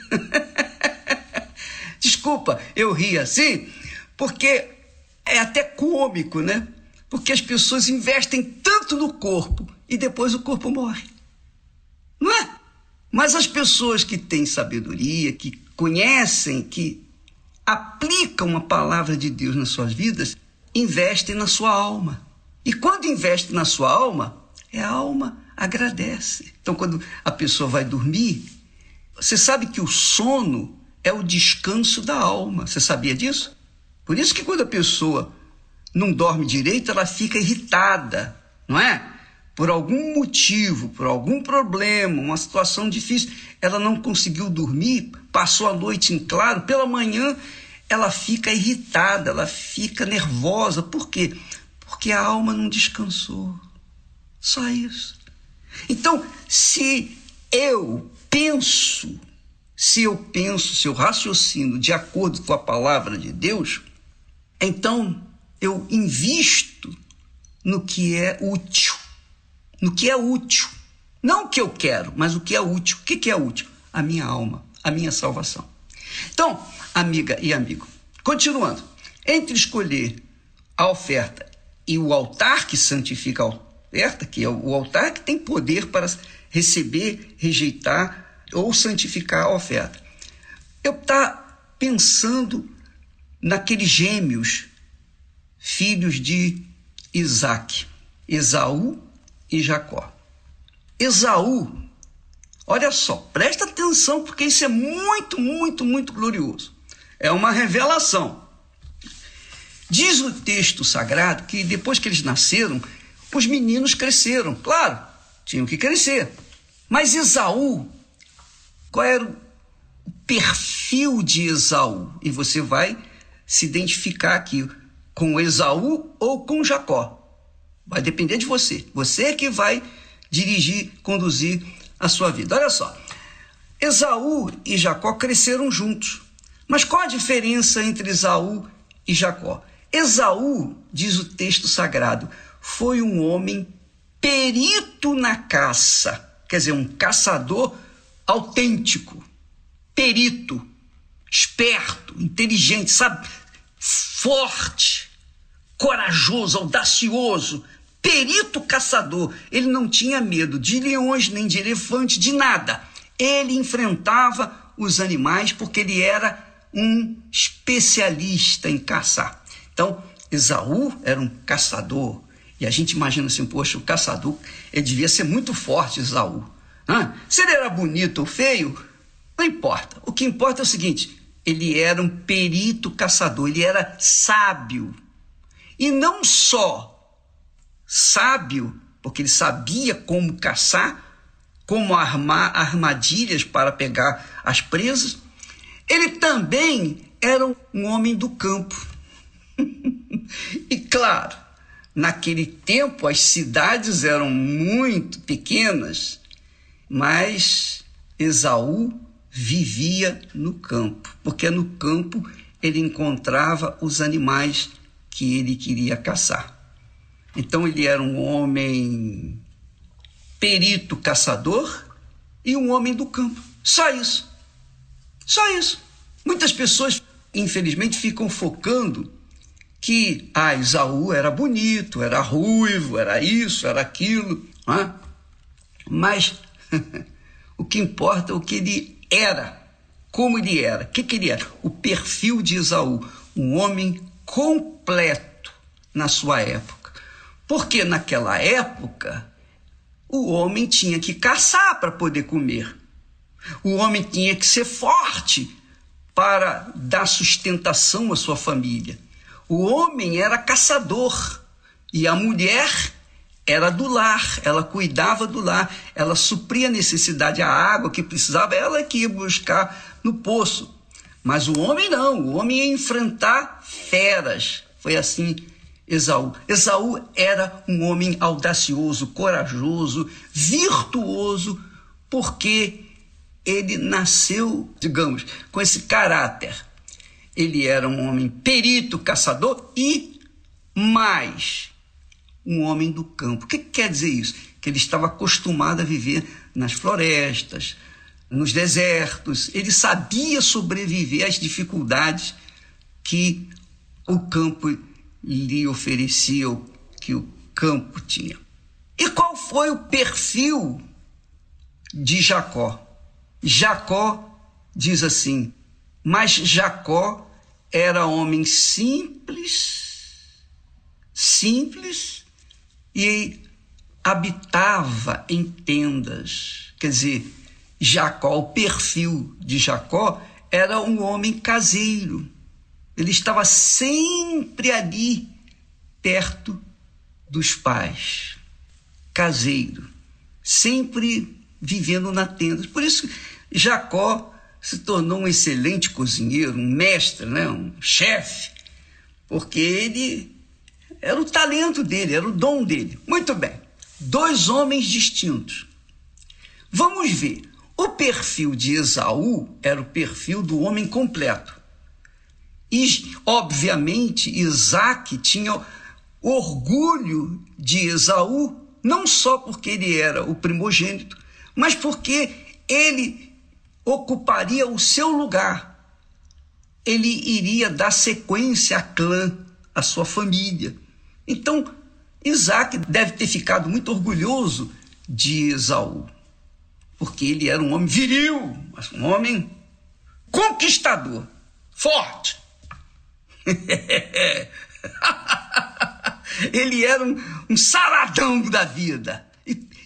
Desculpa, eu ri assim, porque é até cômico, né? Porque as pessoas investem tanto no corpo e depois o corpo morre. Não é? Mas as pessoas que têm sabedoria, que conhecem, que aplicam a palavra de Deus nas suas vidas, investem na sua alma. E quando investe na sua alma, a alma agradece. Então, quando a pessoa vai dormir, você sabe que o sono é o descanso da alma. Você sabia disso? Por isso que quando a pessoa não dorme direito, ela fica irritada, não é? Por algum motivo, por algum problema, uma situação difícil, ela não conseguiu dormir, passou a noite em claro, pela manhã ela fica irritada, ela fica nervosa. Por quê? porque a alma não descansou. Só isso. Então, se eu penso, se eu penso, se eu raciocino de acordo com a palavra de Deus, então eu invisto no que é útil. No que é útil. Não o que eu quero, mas o que é útil. O que é útil? A minha alma, a minha salvação. Então, amiga e amigo, continuando. Entre escolher a oferta e o altar que santifica a oferta, que é o altar que tem poder para receber, rejeitar ou santificar a oferta, eu estar pensando naqueles gêmeos, filhos de Isaac, Esaú e Jacó. Esaú, olha só, presta atenção, porque isso é muito, muito, muito glorioso. É uma revelação. Diz o texto sagrado que depois que eles nasceram, os meninos cresceram. Claro, tinham que crescer. Mas Esaú, qual era o perfil de Esaú? E você vai se identificar aqui com Esaú ou com Jacó. Vai depender de você. Você é que vai dirigir, conduzir a sua vida. Olha só, Esaú e Jacó cresceram juntos. Mas qual a diferença entre Esaú e Jacó? Esaú, diz o texto sagrado, foi um homem perito na caça. Quer dizer, um caçador autêntico, perito, esperto, inteligente, sabe? Forte, corajoso, audacioso, perito caçador. Ele não tinha medo de leões, nem de elefante, de nada. Ele enfrentava os animais porque ele era um especialista em caçar. Então, Esaú era um caçador. E a gente imagina assim, poxa, o caçador, ele devia ser muito forte, Esaú. Hã? Se ele era bonito ou feio, não importa. O que importa é o seguinte, ele era um perito caçador, ele era sábio. E não só sábio, porque ele sabia como caçar, como armar armadilhas para pegar as presas, ele também era um homem do campo. E claro, naquele tempo as cidades eram muito pequenas, mas Esaú vivia no campo, porque no campo ele encontrava os animais que ele queria caçar. Então ele era um homem perito caçador e um homem do campo. Só isso. Só isso. Muitas pessoas, infelizmente, ficam focando que ah, Esaú era bonito, era ruivo, era isso, era aquilo. Não é? Mas o que importa é o que ele era, como ele era, o que, que ele era. O perfil de Esaú, um homem completo na sua época. Porque naquela época, o homem tinha que caçar para poder comer. O homem tinha que ser forte para dar sustentação à sua família. O homem era caçador e a mulher era do lar, ela cuidava do lar, ela supria a necessidade, a água que precisava, ela que ia buscar no poço. Mas o homem não, o homem ia enfrentar feras. Foi assim Esaú. Esaú era um homem audacioso, corajoso, virtuoso, porque ele nasceu, digamos, com esse caráter. Ele era um homem perito, caçador e mais um homem do campo. O que quer dizer isso? Que ele estava acostumado a viver nas florestas, nos desertos. Ele sabia sobreviver às dificuldades que o campo lhe oferecia, o que o campo tinha. E qual foi o perfil de Jacó? Jacó diz assim, mas Jacó era homem simples, simples, e habitava em tendas. Quer dizer, Jacó, o perfil de Jacó era um homem caseiro. Ele estava sempre ali, perto dos pais, caseiro, sempre vivendo na tenda. Por isso, Jacó se tornou um excelente cozinheiro, um mestre, né? Um chefe, porque ele Era o talento dele, era o dom dele. Muito bem. Dois homens distintos. Vamos ver. O perfil de Esaú era o perfil do homem completo. E, obviamente, Isaac tinha orgulho de Esaú, não só porque ele era o primogênito, mas porque ele ocuparia o seu lugar. Ele iria dar sequência à clã, à sua família. Então, Isaac deve ter ficado muito orgulhoso de Esaú, porque ele era um homem viril, mas um homem conquistador, forte. Ele era um, um saradão da vida.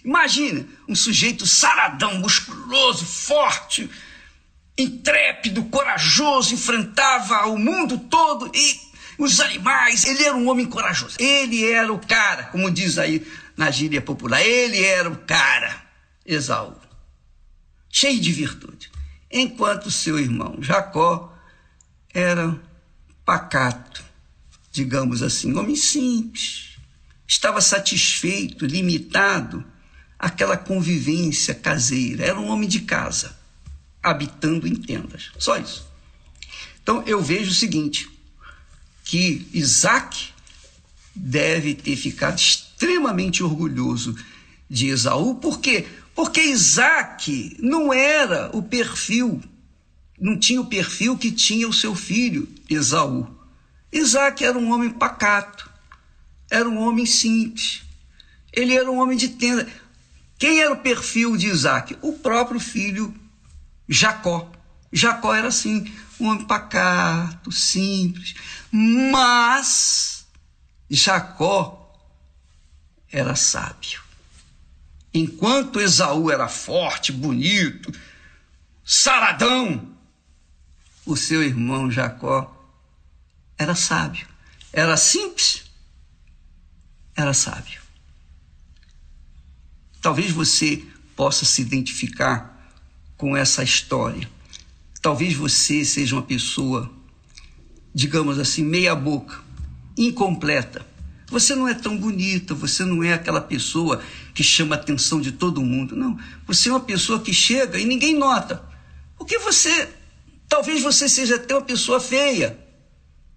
Imagina, um sujeito saradão, musculoso, forte, intrépido, corajoso, enfrentava o mundo todo e os animais. Ele era um homem corajoso. Ele era o cara, como diz aí na gíria popular. Ele era o cara, Esaú, cheio de virtude. Enquanto seu irmão Jacó era pacato, digamos assim, homem simples, estava satisfeito, limitado àquela convivência caseira. Era um homem de casa, habitando em tendas, só isso. Então eu vejo o seguinte, que Isaac deve ter ficado extremamente orgulhoso de Esaú. Por quê? Porque Isaac não era o perfil, não tinha o perfil que tinha o seu filho Esaú. Isaac era um homem pacato, era um homem simples, ele era um homem de tenda. Quem era o perfil de Isaac? O próprio filho Jacó. Jacó era assim, um homem pacato, simples, mas Jacó era sábio. Enquanto Esaú era forte, bonito, saradão, o seu irmão Jacó era sábio. Era simples, era sábio. Talvez você possa se identificar com essa história. Talvez você seja uma pessoa, digamos assim, meia boca, incompleta. Você não é tão bonita, você não é aquela pessoa que chama a atenção de todo mundo. Não, você é uma pessoa que chega e ninguém nota. Porque você, talvez você seja até uma pessoa feia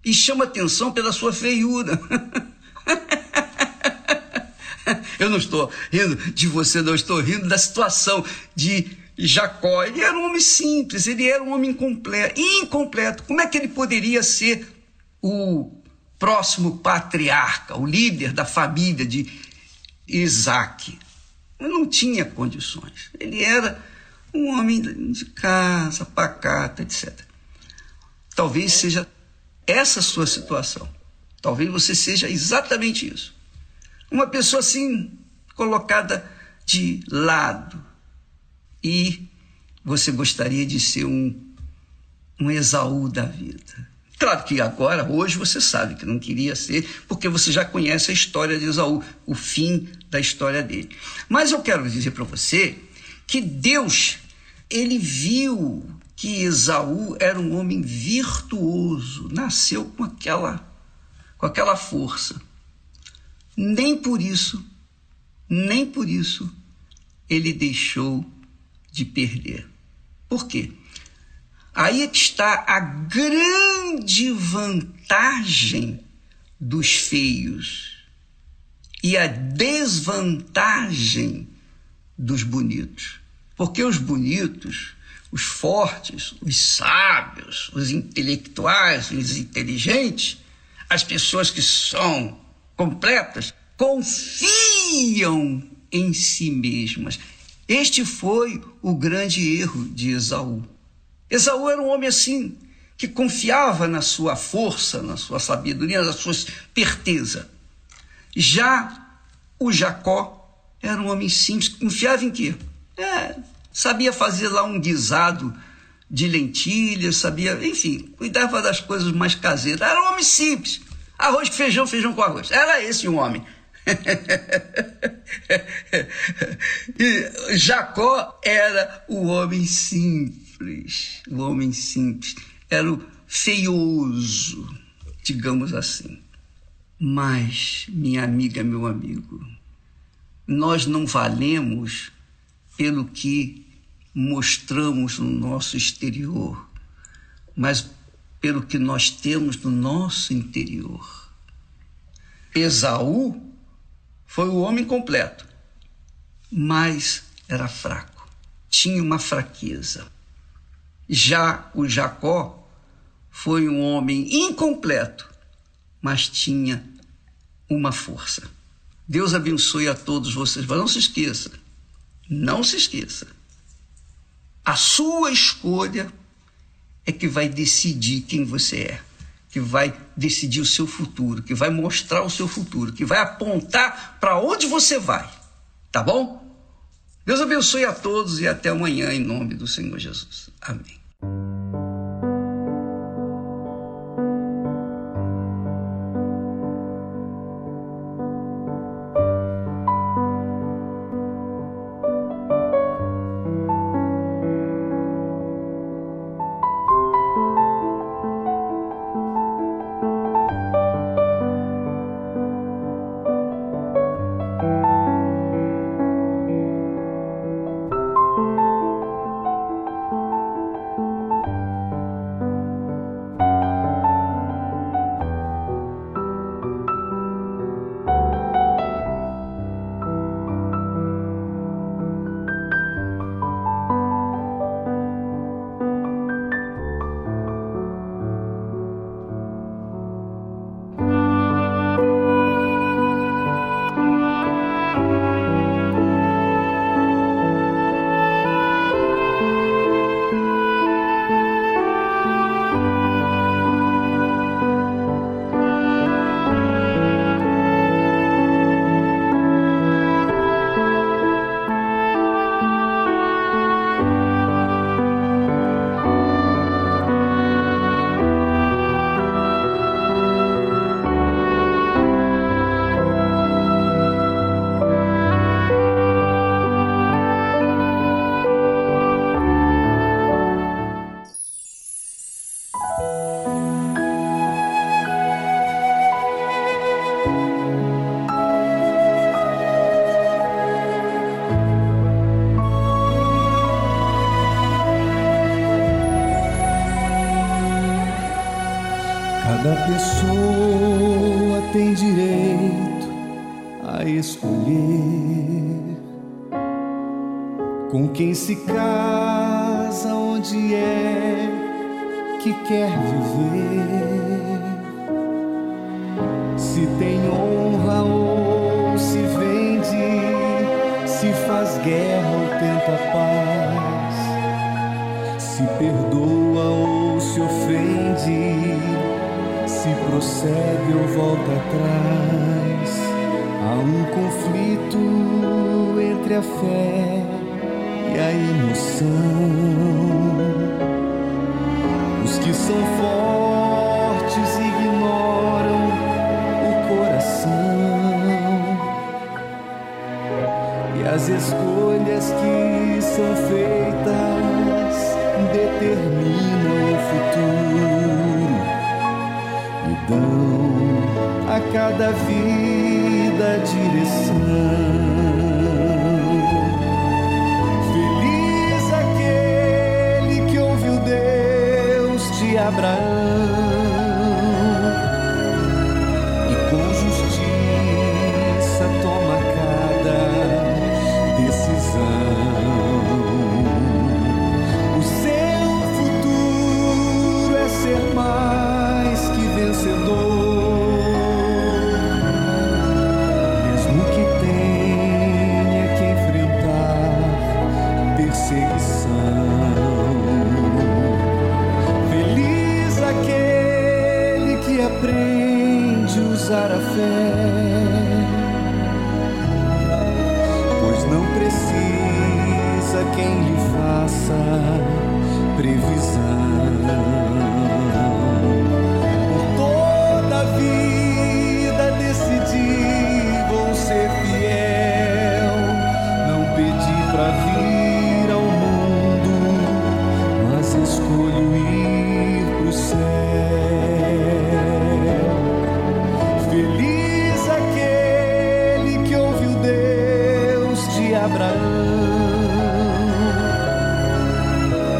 e chama atenção pela sua feiura. Eu não estou rindo de você, não, estou rindo da situação de Jacó. Ele era um homem simples, ele era um homem incompleto. incompleto. Como é que ele poderia ser o próximo patriarca, o líder da família de Isaac? Ele não tinha condições. Ele era um homem de casa, pacata, etcétera. Talvez seja essa a sua situação. Talvez você seja exatamente isso. Uma pessoa assim, colocada de lado. E você gostaria de ser um, um Esaú da vida. Claro que agora, hoje, você sabe que não queria ser, porque você já conhece a história de Esaú, o fim da história dele. Mas eu quero dizer para você que Deus, ele viu que Esaú era um homem virtuoso, nasceu com aquela, com aquela força. Nem por isso, nem por isso, ele deixou de perder. Por quê? Aí é que está a grande vantagem dos feios e a desvantagem dos bonitos. Porque os bonitos, os fortes, os sábios, os intelectuais, os inteligentes, as pessoas que são completas, confiam em si mesmas. Este foi o grande erro de Esaú. Esaú era um homem assim, que confiava na sua força, na sua sabedoria, na sua esperteza. Já o Jacó era um homem simples, confiava em quê? É, sabia fazer lá um guisado de lentilhas, sabia, enfim, cuidava das coisas mais caseiras. Era um homem simples, arroz com feijão, feijão com arroz. Era esse um homem. E Jacó era o homem simples. O homem simples, era o feioso, digamos assim. Mas, minha amiga, meu amigo, nós não valemos pelo que mostramos no nosso exterior, mas pelo que nós temos no nosso interior. Esaú foi o homem completo, mas era fraco, tinha uma fraqueza. Já o Jacó foi um homem incompleto, mas tinha uma força. Deus abençoe a todos vocês. Mas não se esqueça, não se esqueça. A sua escolha é que vai decidir quem você é, que vai decidir o seu futuro, que vai mostrar o seu futuro, que vai apontar para onde você vai, tá bom? Deus abençoe a todos e até amanhã, em nome do Senhor Jesus. Amém. Se casa onde é que quer viver, se tem honra ou se vende, se faz guerra ou tenta paz, se perdoa ou se ofende, se prossegue ou volta atrás. Há um conflito entre a fé e a emoção. Os que são fortes ignoram o coração, e as escolhas que são feitas determinam o futuro e dão a cada vida a direção. Abraão, e com justiça toma cada decisão. O seu futuro é ser mais que vencedor, mesmo que tenha que enfrentar perseguição. Aprende a usar a fé, pois não precisa quem lhe faça previsão. Por toda a vida decidi vou ser fiel, não pedi pra vir ao mundo, mas escolho ir pro céu. Feliz Abraão,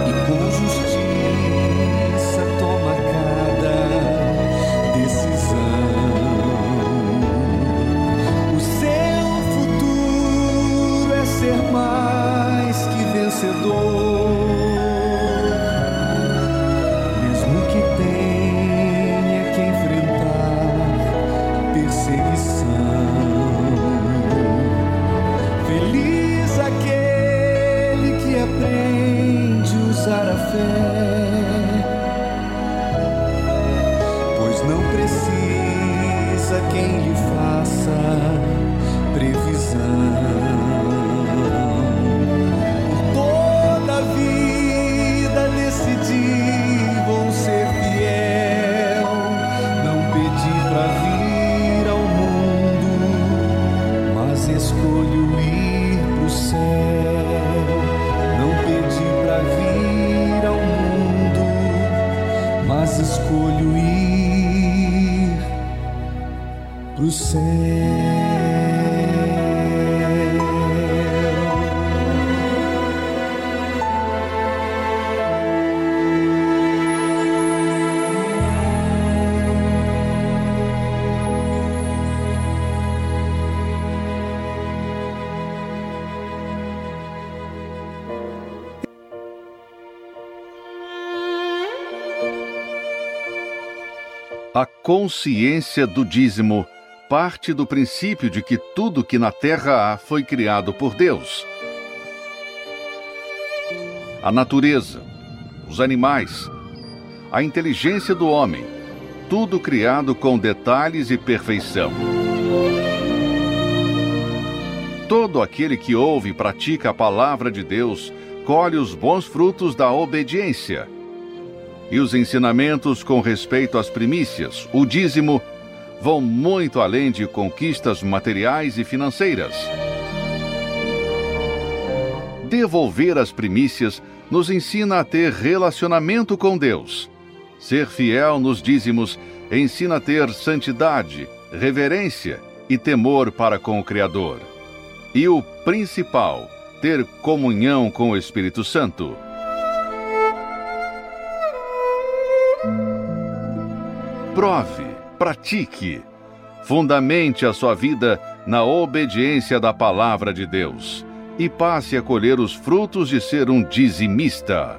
e com justiça toma cada decisão. O seu futuro é ser mais que vencedor, mesmo que tenha que enfrentar perseguição. Feliz aquele que aprende a usar a fé, pois não precisa quem lhe faça previsão. Toda a vida decidir vou ser fiel, não pedi pra vir ao mundo, mas escolho ir. Céu, não pedi pra vir ao mundo, mas escolho ir pro céu. A consciência do dízimo parte do princípio de que tudo que na terra há foi criado por Deus. A natureza, os animais, a inteligência do homem, tudo criado com detalhes e perfeição. Todo aquele que ouve e pratica a palavra de Deus colhe os bons frutos da obediência. E os ensinamentos com respeito às primícias, o dízimo, vão muito além de conquistas materiais e financeiras. Devolver as primícias nos ensina a ter relacionamento com Deus. Ser fiel nos dízimos ensina a ter santidade, reverência e temor para com o Criador. E o principal, ter comunhão com o Espírito Santo. Prove, pratique, fundamente a sua vida na obediência da palavra de Deus e passe a colher os frutos de ser um dizimista.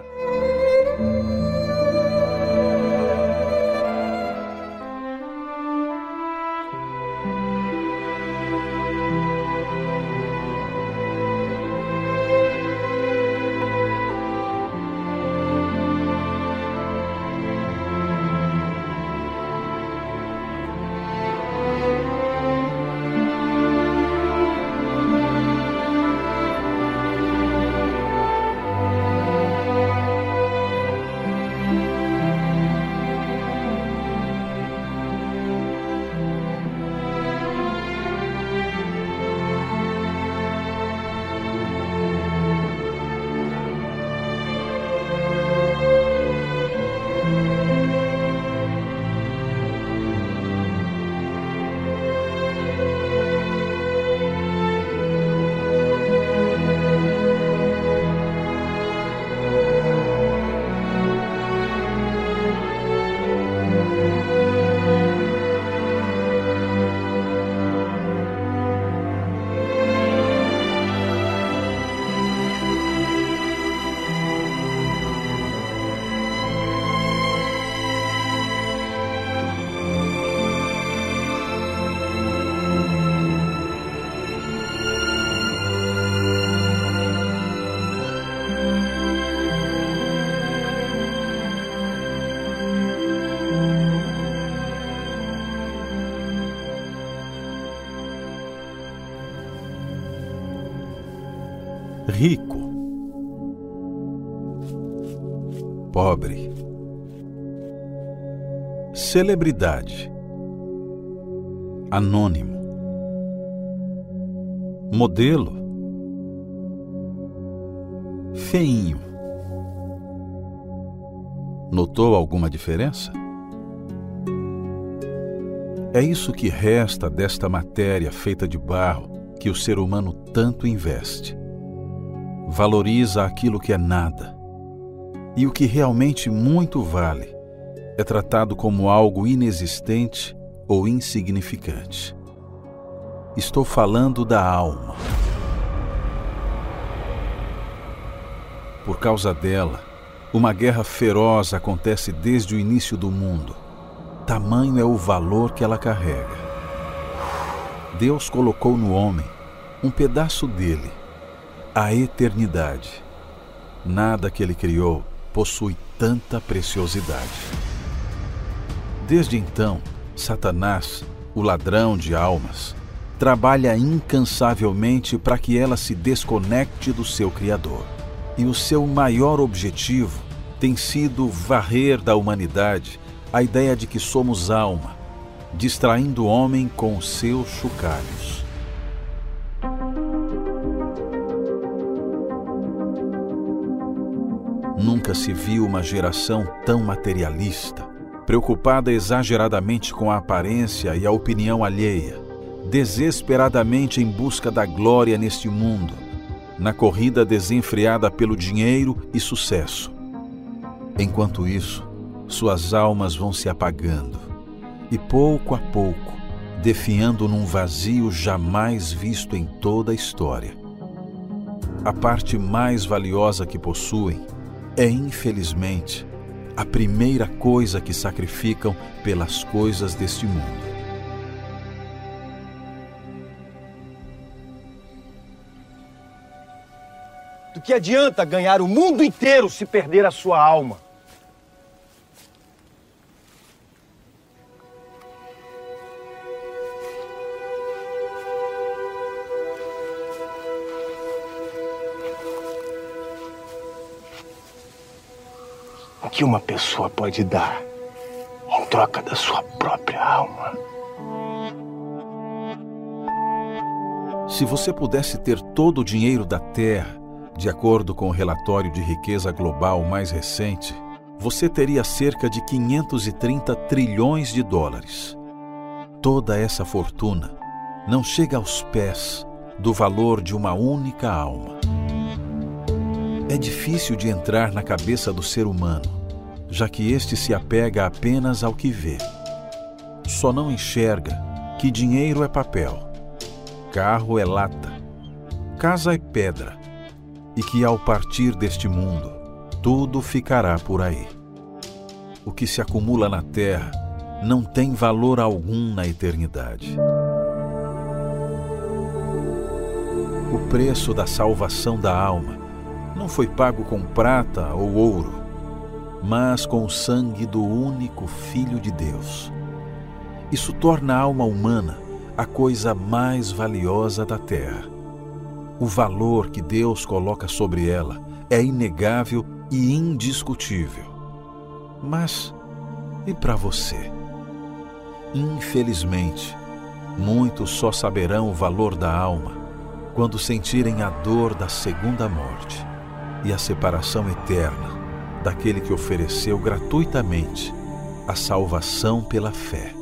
Rico, pobre, celebridade, anônimo, modelo, feinho. Notou alguma diferença? É isso que resta desta matéria feita de barro que o ser humano tanto investe. Valoriza aquilo que é nada. E o que realmente muito vale é tratado como algo inexistente ou insignificante. Estou falando da alma. Por causa dela, uma guerra feroz acontece desde o início do mundo. Tamanho é o valor que ela carrega. Deus colocou no homem um pedaço dele, a eternidade. Nada que ele criou possui tanta preciosidade. Desde então, Satanás, o ladrão de almas, trabalha incansavelmente para que ela se desconecte do seu Criador. E o seu maior objetivo tem sido varrer da humanidade a ideia de que somos alma, distraindo o homem com os seus chocalhos. Nunca se viu uma geração tão materialista, preocupada exageradamente com a aparência e a opinião alheia, desesperadamente em busca da glória neste mundo, na corrida desenfreada pelo dinheiro e sucesso. Enquanto isso, suas almas vão se apagando e, pouco a pouco, definhando num vazio jamais visto em toda a história. A parte mais valiosa que possuem é, infelizmente, a primeira coisa que sacrificam pelas coisas deste mundo. Do que adianta ganhar o mundo inteiro se perder a sua alma? O que uma pessoa pode dar em troca da sua própria alma? Se você pudesse ter todo o dinheiro da Terra, de acordo com o relatório de riqueza global mais recente, você teria cerca de quinhentos e trinta trilhões de dólares. Toda essa fortuna não chega aos pés do valor de uma única alma. É difícil de entrar na cabeça do ser humano, já que este se apega apenas ao que vê. Só não enxerga que dinheiro é papel, carro é lata, casa é pedra, e que ao partir deste mundo, tudo ficará por aí. O que se acumula na Terra não tem valor algum na eternidade. O preço da salvação da alma não foi pago com prata ou ouro, mas com o sangue do único Filho de Deus. Isso torna a alma humana a coisa mais valiosa da Terra. O valor que Deus coloca sobre ela é inegável e indiscutível. Mas, e para você? Infelizmente, muitos só saberão o valor da alma quando sentirem a dor da segunda morte e a separação eterna daquele que ofereceu gratuitamente a salvação pela fé.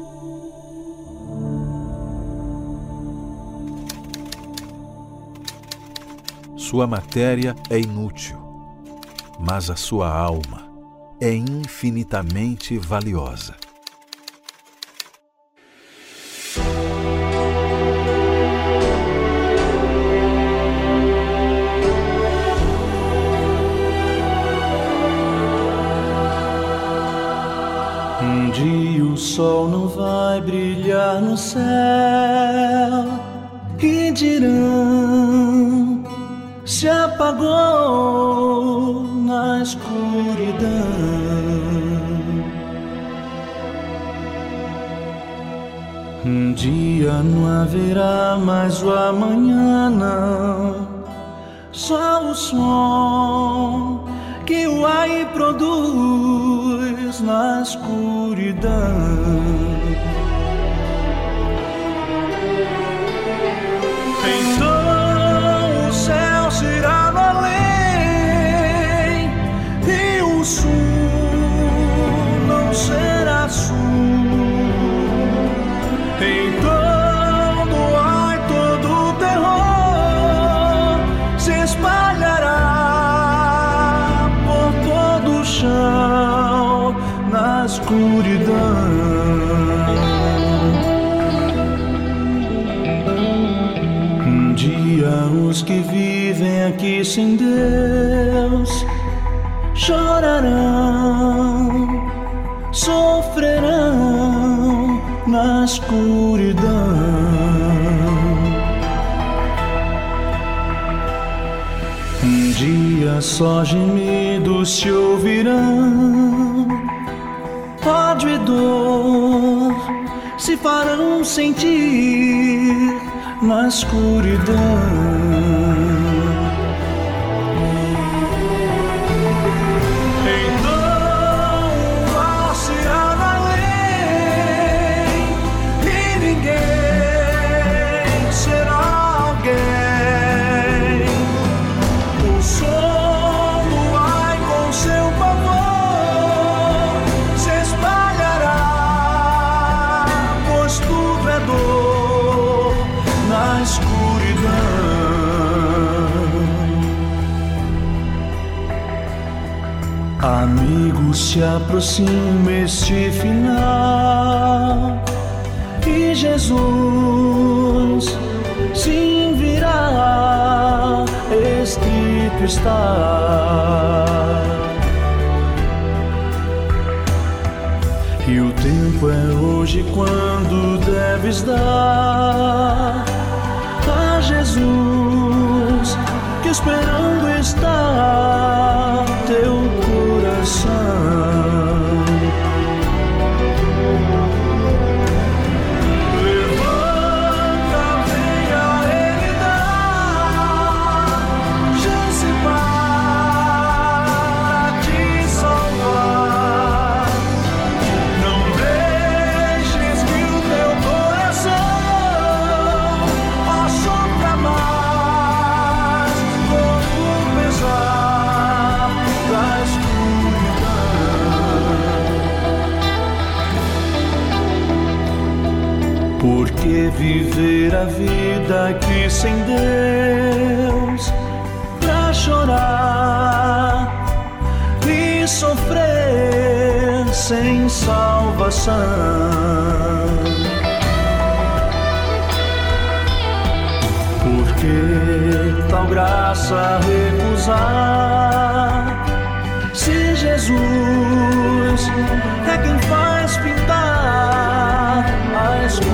Sua matéria é inútil, mas a sua alma é infinitamente valiosa. Um dia o sol não vai brilhar no céu, e dirão: se apagou na escuridão. Um dia não haverá mais o amanhã, não, só o som que o ar produz na escuridão. Será no além, e o sul não será sul. Então do ar todo o terror. Chora os que vivem aqui sem Deus, chorarão, sofrerão na escuridão. Um dia só gemidos se ouvirão, ódio e dor se farão sentir na escuridão. Amigos, se aproxima este final e Jesus sim virá, escrito está. E o tempo é hoje quando deves dar a Jesus que esperando está teu coração. Porque viver a vida aqui sem Deus, pra chorar e sofrer sem salvação? Por que tal graça recusar, se Jesus é quem faz pintar a escuridão?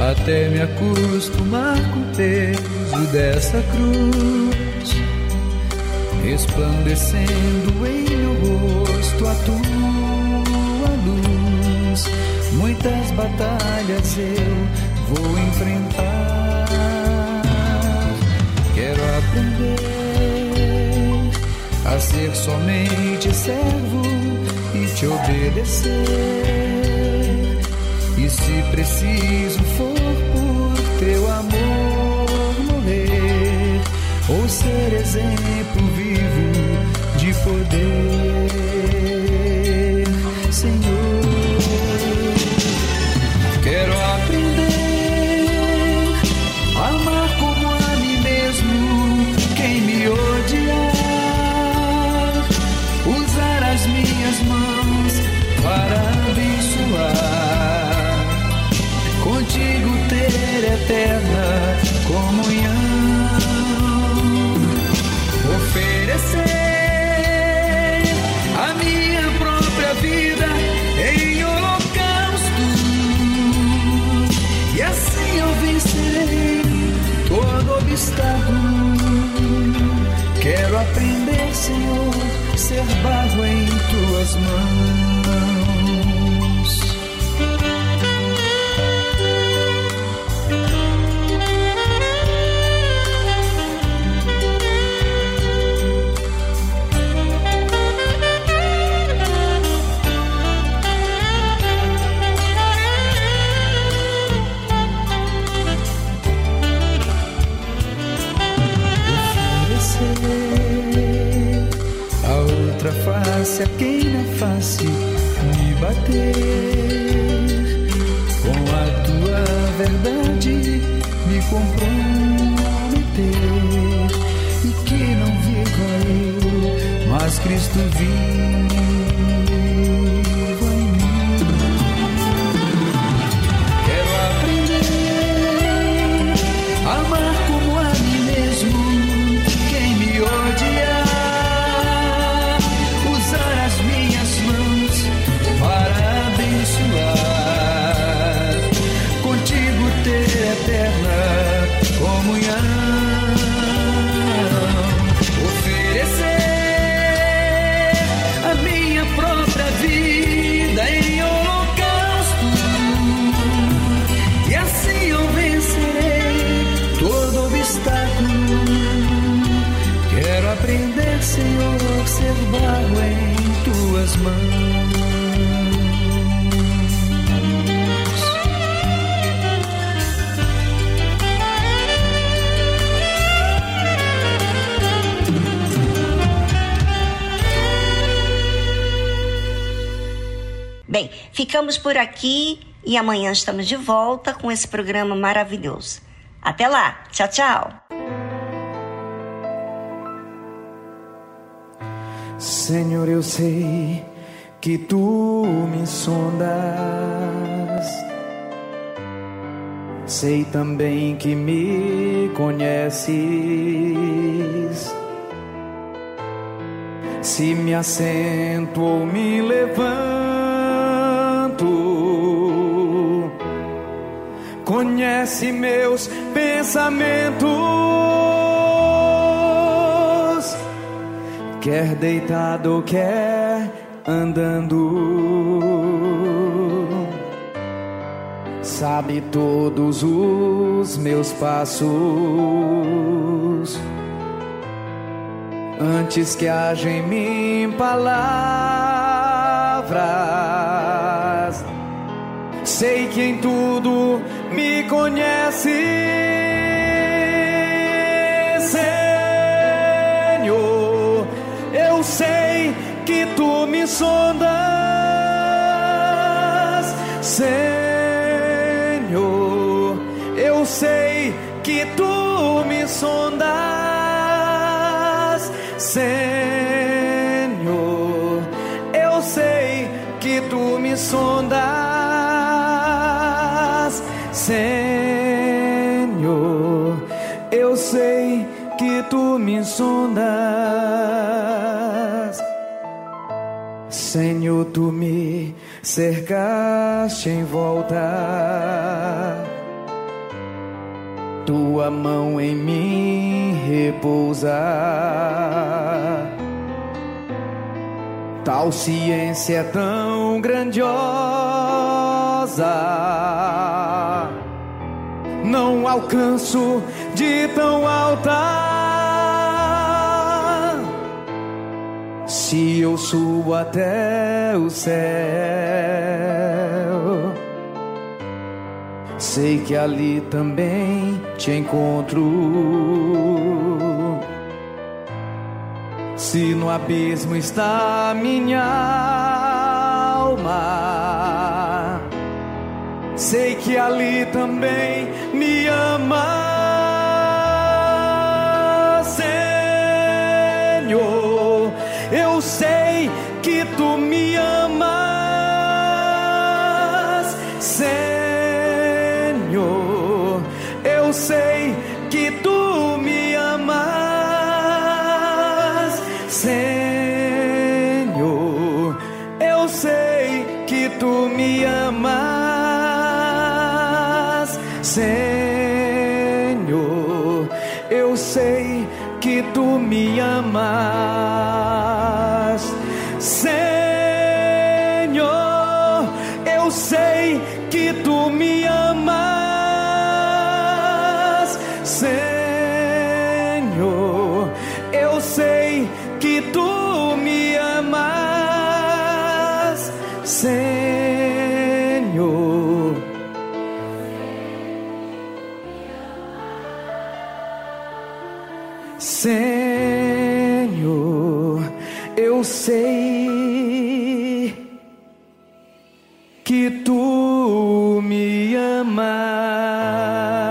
Até me acostumar com o peso dessa cruz, resplandecendo em meu rosto a tua luz. Muitas batalhas eu vou enfrentar. Quero aprender a ser somente servo e te obedecer. E se preciso for por teu amor morrer, ou ser exemplo vivo de poder, Senhor. Quero aprender a amar como a mim mesmo quem me odiar, usar as minhas mãos para abençoar. Contigo ter eterna comunhão, oferecer a minha conquistado. Quero aprender, Senhor, ser barro em tuas mãos. Se a quem na face me bater, com a tua verdade me comprometer, e que não viva eu, mas Cristo viva em mim. Quero aprender a amar como a mim mesmo, quem me odia. Senhor, ser barro em tuas mãos. Bem, ficamos por aqui e amanhã estamos de volta com esse programa maravilhoso. Até lá, tchau, tchau. Senhor, eu sei que tu me sondas, sei também que me conheces, se me assento ou me levanto, conhece meus pensamentos. Quer deitado, quer andando, sabe todos os meus passos, antes que haja em mim palavras, sei que em tudo me conheces, Senhor. Eu sei que tu me sondas, Senhor. Eu sei que tu me sondas, Senhor. Eu sei que tu me sondas, Senhor. Eu sei que tu me sondas, Senhor, tu me cercaste em volta, tua mão em mim repousa, tal ciência é tão grandiosa, não alcanço de tão alta. Se eu subo até o céu, sei que ali também te encontro. Se no abismo está minha alma, sei que ali também me ama. Eu sei que tu me amas, Senhor. Eu sei que tu me amas, Senhor. Eu sei que tu me amas, Senhor. que tu me amas, Senhor. Eu sei que tu me amas, Senhor. Eu sei que tu me amas, Senhor. Senhor, eu sei que tu me amas.